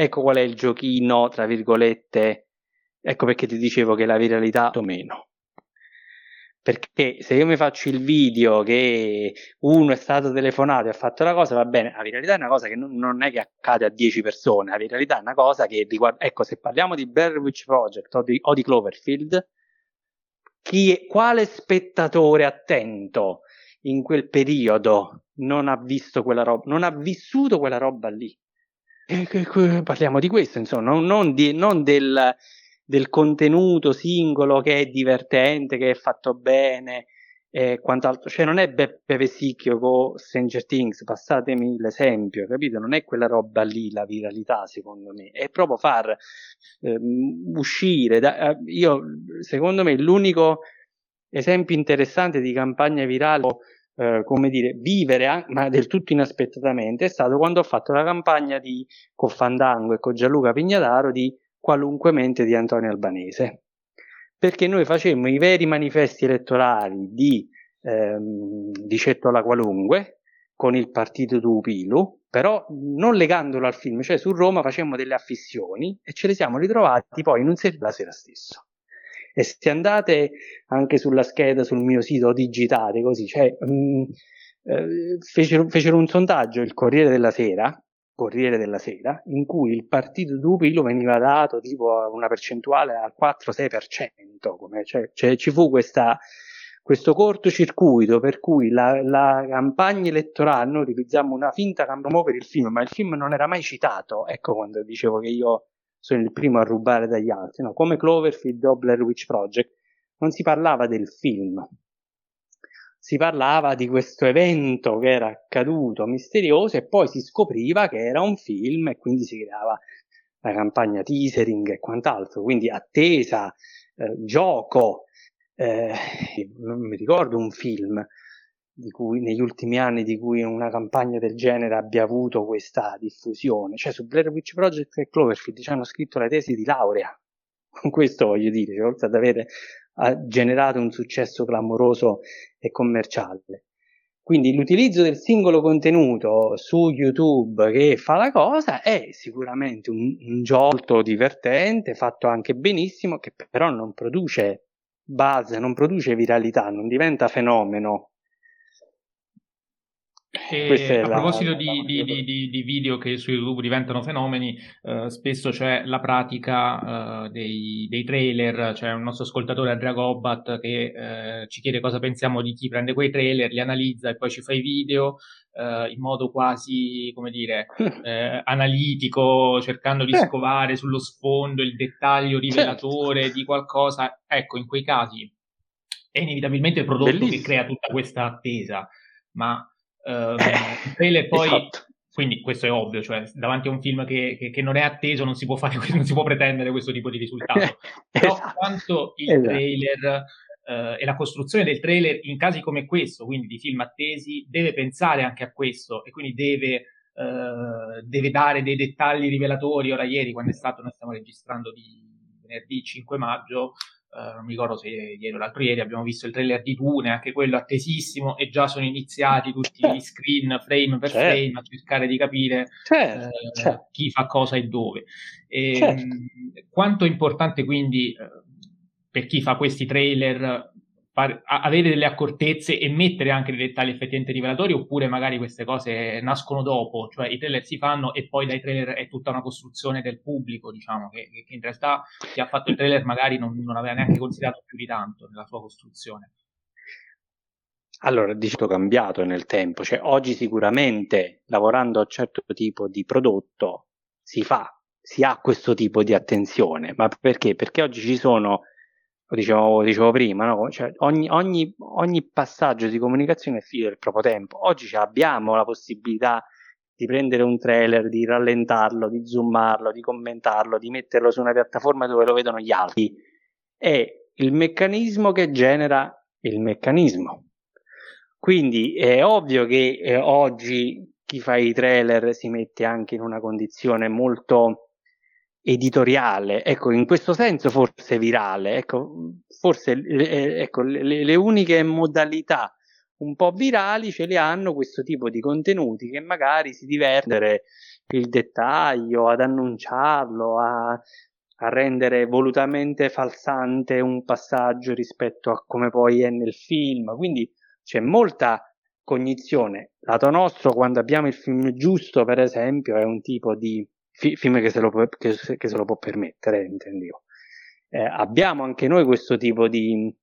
Ecco qual è il giochino, tra virgolette, ecco perché ti dicevo che la viralità o meno. Perché se io mi faccio il video che uno è stato telefonato e ha fatto la cosa, va bene, la viralità è una cosa che non, non è che accade a dieci persone, la viralità è una cosa che riguarda, ecco, se parliamo di Blair Witch Project o di, o di Cloverfield, chi è, quale spettatore attento in quel periodo non ha visto quella roba, non ha vissuto quella roba lì? E, e, e, parliamo di questo, insomma, non, non, di, non del... del contenuto singolo che è divertente, che è fatto bene e eh, quant'altro, cioè non è Beppe Vesicchio con Stranger Things, passatemi l'esempio, capito? Non è quella roba lì la viralità, secondo me, è proprio far eh, uscire da, io secondo me l'unico esempio interessante di campagna virale, eh, come dire, vivere anche, ma del tutto inaspettatamente, è stato quando ho fatto la campagna di con Fandango e con Gianluca Pignataro di Qualunque mente di Antonio Albanese, perché noi facemmo i veri manifesti elettorali di, ehm, di Cettola Qualunque con il partito Tupilu, però non legandolo al film, cioè su Roma facemmo delle affissioni e ce le siamo ritrovati poi in un ser- la sera stessa. E se andate anche sulla scheda sul mio sito, digitate così, cioè mh, eh, fecero, fecero un sondaggio il Corriere della Sera Corriere della Sera, in cui il partito Tupilu veniva dato tipo a una percentuale al quattro sei per cento, come, cioè, cioè ci fu questa, questo cortocircuito per cui la, la campagna elettorale, noi utilizziamo una finta campagna per il film, ma il film non era mai citato, ecco quando dicevo che io sono il primo a rubare dagli altri, no? Come Cloverfield o Blair Witch Project, non si parlava del film, si parlava di questo evento che era accaduto misterioso e poi si scopriva che era un film e quindi si creava la campagna teasering e quant'altro, quindi attesa, eh, gioco. Eh, non mi ricordo un film di cui, negli ultimi anni, di cui una campagna del genere abbia avuto questa diffusione. Cioè, su Blair Witch Project e Cloverfield ci hanno scritto le tesi di laurea. Con questo voglio dire, cioè, oltre ad avere generato un successo clamoroso e commerciale. Quindi l'utilizzo del singolo contenuto su YouTube che fa la cosa è sicuramente un, un giolto divertente, fatto anche benissimo, che però non produce base, non produce viralità, non diventa fenomeno. E a proposito la, di, la... Di, di, di video che su YouTube diventano fenomeni, eh, spesso c'è la pratica eh, dei, dei trailer. C'è un nostro ascoltatore, Andrea Gobbat, che eh, ci chiede cosa pensiamo di chi prende quei trailer, li analizza e poi ci fa i video eh, in modo quasi, come dire, eh, analitico, cercando di eh. scovare sullo sfondo il dettaglio rivelatore certo. di qualcosa. Ecco, in quei casi è inevitabilmente il prodotto Bellissimo. che crea tutta questa attesa, ma Uh, trailer poi esatto. quindi questo è ovvio, cioè davanti a un film che, che, che non è atteso non si può fare, non si può pretendere questo tipo di risultato. Però esatto. quanto il esatto. trailer uh, e la costruzione del trailer in casi come questo, quindi di film attesi, deve pensare anche a questo e quindi deve uh, deve dare dei dettagli rivelatori. Ora ieri, quando è stato, noi stiamo registrando di venerdì cinque maggio, Uh, non mi ricordo se ieri o l'altro ieri, abbiamo visto il trailer di Dune, anche quello attesissimo, e già sono iniziati tutti gli screen frame per certo. frame a cercare di capire certo. Uh, certo. chi fa cosa e dove e, certo. mh, quanto è importante quindi uh, per chi fa questi trailer far, a, avere delle accortezze e mettere anche dei dettagli effettivamente rivelatori, oppure magari queste cose nascono dopo, cioè i trailer si fanno e poi dai trailer è tutta una costruzione del pubblico, diciamo, che, che in realtà chi ha fatto il trailer magari non, non aveva neanche considerato più di tanto nella sua costruzione. Allora, di certo cambiato nel tempo, cioè oggi sicuramente lavorando a un certo tipo di prodotto si fa, si ha questo tipo di attenzione, ma perché? Perché oggi ci sono, lo dicevo, dicevo prima, no? Cioè, ogni, ogni, ogni passaggio di comunicazione è figlio del proprio tempo. Oggi cioè, abbiamo la possibilità di prendere un trailer, di rallentarlo, di zoomarlo, di commentarlo, di metterlo su una piattaforma dove lo vedono gli altri. È il meccanismo che genera il meccanismo. Quindi è ovvio che eh, oggi chi fa i trailer si mette anche in una condizione molto editoriale, ecco, in questo senso forse virale, ecco, forse eh, ecco, le, le uniche modalità un po' virali ce le hanno questo tipo di contenuti che magari si diverte il dettaglio, ad annunciarlo, a, a rendere volutamente falsante un passaggio rispetto a come poi è nel film, quindi c'è molta cognizione. Lato nostro, quando abbiamo il film giusto, per esempio, è un tipo di film che se lo può, che se, che se lo può permettere, intendevo. Eh, abbiamo anche noi questo tipo di,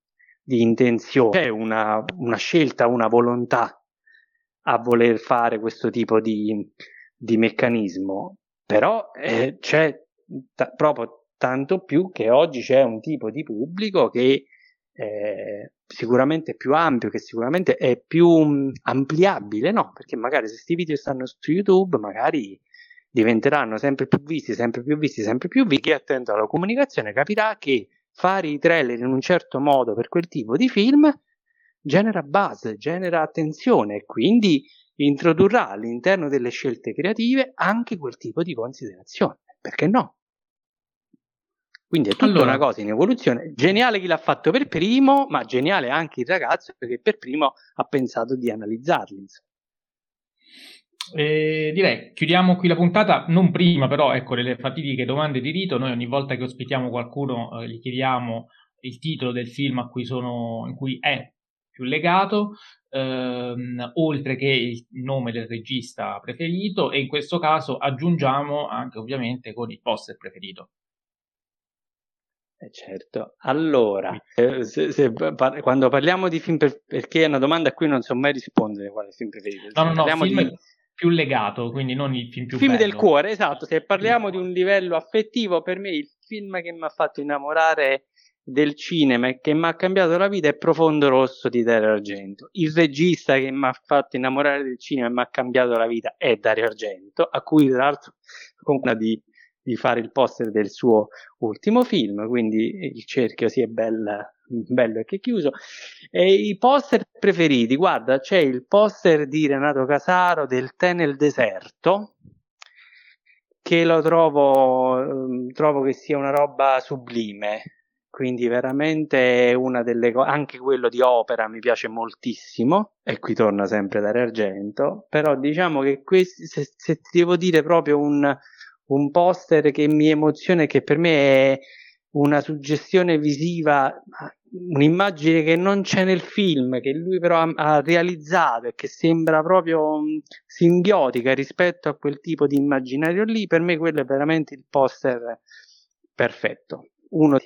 di intenzione, c'è una, una scelta, una volontà a voler fare questo tipo di, di meccanismo, però eh, c'è t- proprio tanto più che oggi c'è un tipo di pubblico che eh, sicuramente è più ampio, che sicuramente è più um, ampliabile, no? Perché magari se questi video stanno su YouTube, magari diventeranno sempre più visti, sempre più visti, sempre più visti. Chi è attento alla comunicazione capirà che fare i trailer in un certo modo per quel tipo di film genera buzz, genera attenzione e quindi introdurrà all'interno delle scelte creative anche quel tipo di considerazione. Perché no? Quindi è tutta allora. una cosa in evoluzione. Geniale chi l'ha fatto per primo, ma geniale anche il ragazzo che per primo ha pensato di analizzarli, insomma. Eh, direi chiudiamo qui la puntata, non prima però, ecco, delle fatidiche domande di rito. Noi ogni volta che ospitiamo qualcuno eh, gli chiediamo il titolo del film a cui sono, in cui è più legato, ehm, oltre che il nome del regista preferito, e in questo caso aggiungiamo anche ovviamente con il poster preferito. Eh certo, allora eh, se, se, par- quando parliamo di film per- perché è una domanda a cui non so mai rispondere, quale film preferito, no no no, parliamo film... di... più legato, quindi non il film più film bello. Del cuore, esatto. Se parliamo di un livello affettivo, per me il film che mi ha fatto innamorare del cinema e che mi ha cambiato la vita è Profondo Rosso di Dario Argento. Il regista che mi ha fatto innamorare del cinema e mi ha cambiato la vita è Dario Argento, a cui tra l'altro con una di di fare il poster del suo ultimo film, quindi il cerchio si è bel, bello e che chiuso. E i poster preferiti, guarda, c'è il poster di Renato Casaro del Tè nel deserto, che lo trovo, trovo che sia una roba sublime, quindi veramente una delle cose, anche quello di Opera mi piace moltissimo, e qui torna sempre Dario Argento, però diciamo che questi, se, se ti devo dire proprio un, un poster che mi emoziona, che per me è una suggestione visiva, un'immagine che non c'è nel film, che lui però ha, ha realizzato e che sembra proprio simbiotica rispetto a quel tipo di immaginario lì, per me quello è veramente il poster perfetto. Uno,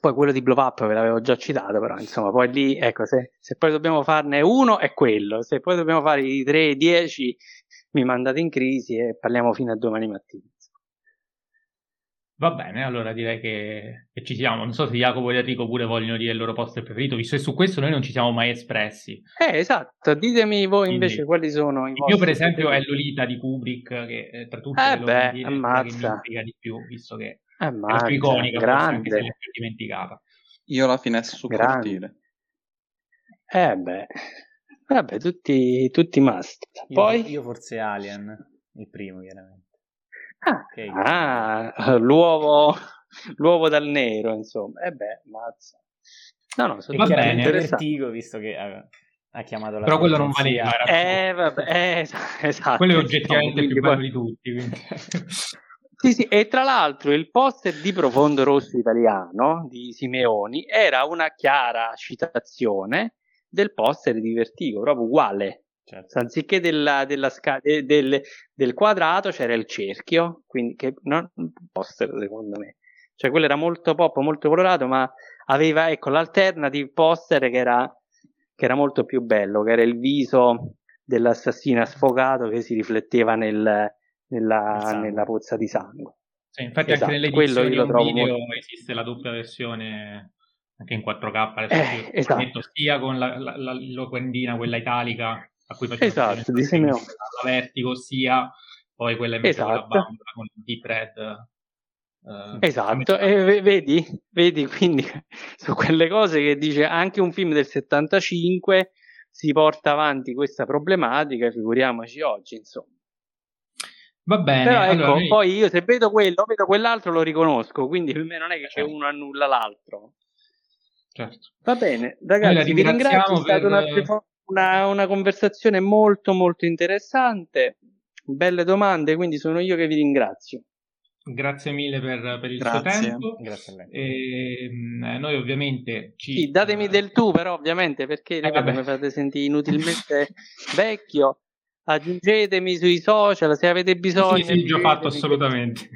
poi quello di Blow Up ve l'avevo già citato, però insomma poi lì, ecco, se, se poi dobbiamo farne uno è quello, se poi dobbiamo fare i tre dieci mi mandate in crisi e parliamo fino a domani mattina. Va bene, allora direi che, che ci siamo. Non so se Jacopo e Enrico pure vogliono dire il loro poster preferito, visto che su questo noi non ci siamo mai espressi. Eh, esatto, ditemi voi invece. Quindi, quali sono i vostri. Io per esempio preferiti. È Lolita di Kubrick, che eh, tra tutte eh beh, dire, ammazza. Che mi intriga di più, visto che ammazza, è la più iconica, grande. Forse anche se l'ho dimenticata. Io la finestra sul cortile. Eh beh, vabbè, tutti, tutti must. Poi io, io forse Alien, il primo chiaramente. Ah, okay. ah l'uovo, l'uovo dal nero, insomma. E eh beh, mazza. No, no, sono va bene, Vertigo, visto che ha, ha chiamato la. Però quello non vale. Eh, vabbè, eh, es- esatto. Quello è oggettivamente il più bello di tutti. Sì, sì, e tra l'altro il poster di Profondo Rosso italiano di Simeoni era una chiara citazione del poster di Vertigo, proprio uguale. Certo. Anziché della, della sca- del, del quadrato c'era il cerchio, quindi che non poster secondo me, cioè quello era molto pop, molto colorato, ma aveva, ecco, l'alternative poster che era, che era molto più bello, che era il viso dell'assassino sfogato che si rifletteva nel, nella, nella pozza di sangue. Cioè, infatti esatto, anche nell'edizione di un video molto... esiste la doppia versione anche in quattro K, eh, esatto. Detto, sia con la, la, la loquendina, quella italica a cui facciamo, esatto, di Simeone, la Vertigo, sia poi quella in mezzo, esatto, alla bambola con il Deep Red, eh, esatto, e vedi vedi quindi su quelle cose che dice anche un film del settantacinque si porta avanti questa problematica, figuriamoci oggi, insomma. Va bene, però, ecco, allora, poi io se vedo quello, vedo quell'altro, lo riconosco, quindi per me non è che c'è uno annulla l'altro. Certo. Va bene, ragazzi, vi ringrazio, è stata una Una, una conversazione molto molto interessante, belle domande, quindi sono io che vi ringrazio. Grazie mille per, per il Grazie. suo tempo. Grazie a lei. E, noi ovviamente ci... Sì, datemi del tu però ovviamente, perché eh, mi fate sentire inutilmente vecchio. Aggiungetemi sui social se avete bisogno. Sì, sì, sì, già fatto assolutamente.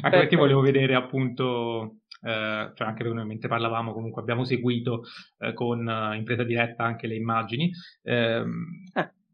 Anche perché volevo vedere appunto... Eh, cioè anche perché noi mentre parlavamo comunque abbiamo seguito eh, con eh, in presa diretta anche le immagini, eh,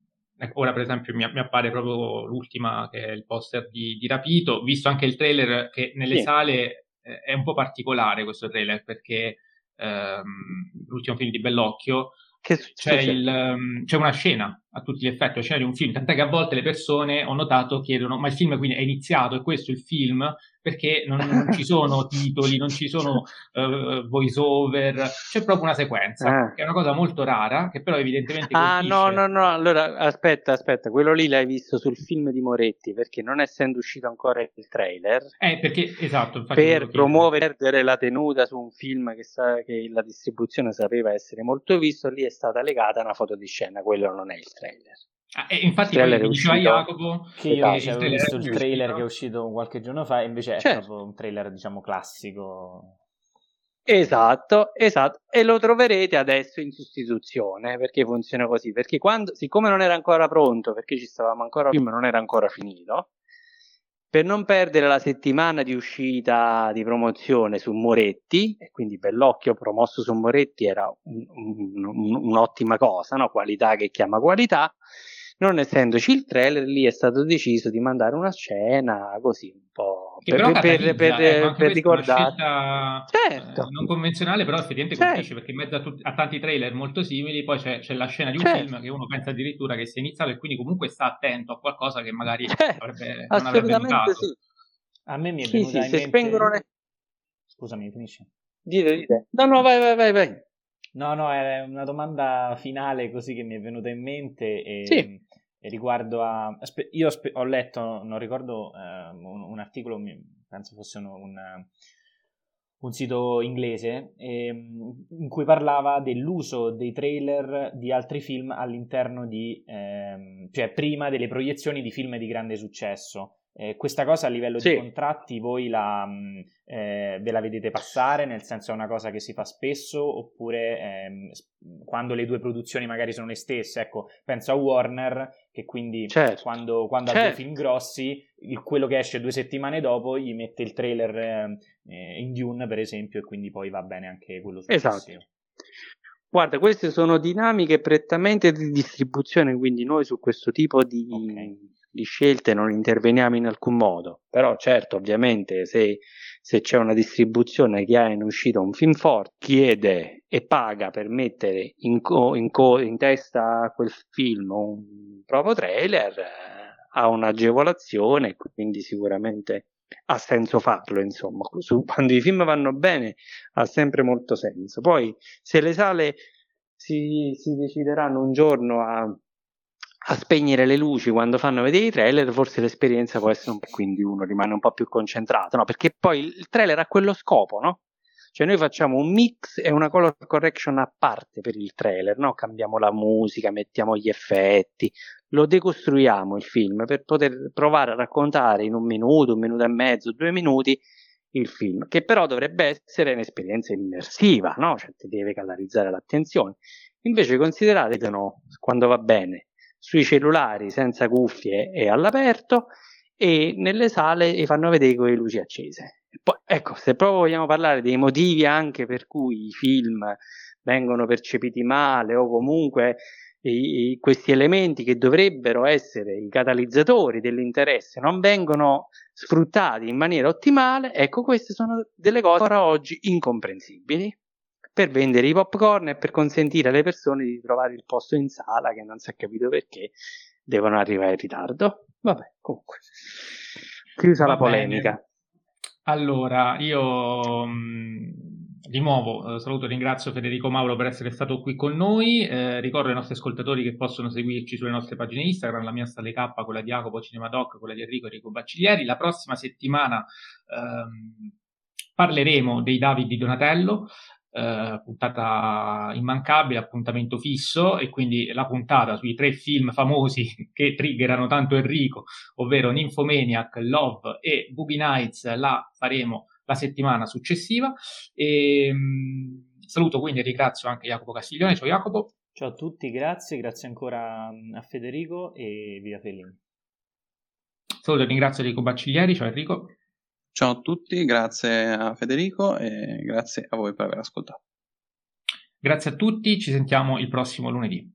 eh. Ora per esempio mi, mi appare proprio l'ultima, che è il poster di, di Rapito, visto anche il trailer che nelle sì. sale eh, è un po' particolare questo trailer, perché ehm, l'ultimo film di Bellocchio che c'è, il, um, c'è una scena a tutti gli effetti, una scena di un film, tant'è che a volte le persone, ho notato, chiedono ma il film quindi è iniziato, è questo il film? Perché non, non ci sono titoli, non ci sono uh, voice over, c'è proprio una sequenza, ah. che è una cosa molto rara, che però evidentemente colpisce. Ah no no no, allora aspetta aspetta, quello lì l'hai visto sul film di Moretti, perché non essendo uscito ancora il trailer, eh, perché, esatto, per promuovere la tenuta su un film che, sa, che la distribuzione sapeva essere molto visto, lì è stata legata una foto di scena, quello non è il trailer. Ah, e infatti mi diceva Jacopo che io avevo visto il trailer no? che è uscito qualche giorno fa, e invece è certo. proprio un trailer diciamo classico. Esatto, esatto, e lo troverete adesso in sostituzione, perché funziona così, perché quando, siccome non era ancora pronto, perché ci stavamo ancora, film non era ancora finito, per non perdere la settimana di uscita di promozione su Moretti, e quindi Bellocchio promosso su Moretti era un, un, un, un'ottima cosa, no? Qualità che chiama qualità. Non essendoci il trailer, lì è stato deciso di mandare una scena così un po' che per, per, per, per, eh, per ricordare. Certo. Eh, non convenzionale, però effettivamente certo. colpisce, perché in mezzo a, tut- a tanti trailer molto simili poi c'è, c'è la scena di un certo. film che uno pensa addirittura che sia iniziato, e quindi comunque sta attento a qualcosa che magari certo. avrebbe, non avrebbe notato. Assolutamente sì. A me mi è venuta sì, in sì, mente... Se spengono le... Scusami, finisci. Dite, dite. No, no, vai, vai, vai, vai. No, no, è una domanda finale così che mi è venuta in mente e, sì. e riguardo a... Io ho letto, non ricordo, uh, un, un articolo, penso fosse un, un, un sito inglese, eh, in cui parlava dell'uso dei trailer di altri film all'interno di... Eh, cioè prima delle proiezioni di film di grande successo. Eh, questa cosa a livello sì. di contratti voi la, eh, ve la vedete passare, nel senso è una cosa che si fa spesso, oppure ehm, quando le due produzioni magari sono le stesse, ecco, penso a Warner che quindi certo. quando, quando certo. ha due film grossi il, quello che esce due settimane dopo gli mette il trailer eh, in Dune per esempio, e quindi poi va bene anche quello successivo. Esatto. Guarda, queste sono dinamiche prettamente di distribuzione, quindi noi su questo tipo di okay. di scelte non interveniamo in alcun modo, però certo ovviamente se, se c'è una distribuzione che ha in uscita un film forte, chiede e paga per mettere in, co, in, co, in testa a quel film un proprio trailer, eh, ha un'agevolazione, quindi sicuramente ha senso farlo, insomma. Su, quando i film vanno bene ha sempre molto senso. Poi se le sale si, si decideranno un giorno a a spegnere le luci quando fanno vedere i trailer, forse l'esperienza può essere un po', quindi uno rimane un po' più concentrato, no? Perché poi il trailer ha quello scopo, no? Cioè noi facciamo un mix e una color correction a parte per il trailer, no? Cambiamo la musica, mettiamo gli effetti, lo decostruiamo il film per poter provare a raccontare in un minuto, un minuto e mezzo, due minuti il film, che però dovrebbe essere un'esperienza immersiva, no? Cioè ti deve catalizzare l'attenzione. Invece considerate che no, quando va bene sui cellulari senza cuffie e all'aperto, e nelle sale e fanno vedere con le luci accese. E poi, ecco, se proprio vogliamo parlare dei motivi anche per cui i film vengono percepiti male, o comunque i, i, questi elementi che dovrebbero essere i catalizzatori dell'interesse non vengono sfruttati in maniera ottimale, ecco, queste sono delle cose ancora oggi incomprensibili, per vendere i popcorn e per consentire alle persone di trovare il posto in sala, che non si è capito perché devono arrivare in ritardo. Vabbè, comunque, chiusa Va la polemica. Bene. Allora, io di nuovo saluto e ringrazio Federico Mauro per essere stato qui con noi. Eh, ricordo ai nostri ascoltatori che possono seguirci sulle nostre pagine Instagram, la mia Stale K, quella di Jacopo Cinemadoc, quella di Enrico Enrico Bacciglieri. La prossima settimana ehm, parleremo dei David di Donatello. Uh, puntata immancabile, appuntamento fisso, e quindi la puntata sui tre film famosi che triggerano tanto Enrico, ovvero Nymphomaniac, Love e Boogie Nights, la faremo la settimana successiva. E, um, saluto quindi e ringrazio anche Jacopo Castiglione. Ciao Jacopo. Ciao a tutti, grazie, grazie ancora a Federico e via Fellini. Saluto e ringrazio Enrico Bacciglieri. Ciao Enrico. Ciao a tutti, grazie a Federico e grazie a voi per aver ascoltato. Grazie a tutti, ci sentiamo il prossimo lunedì.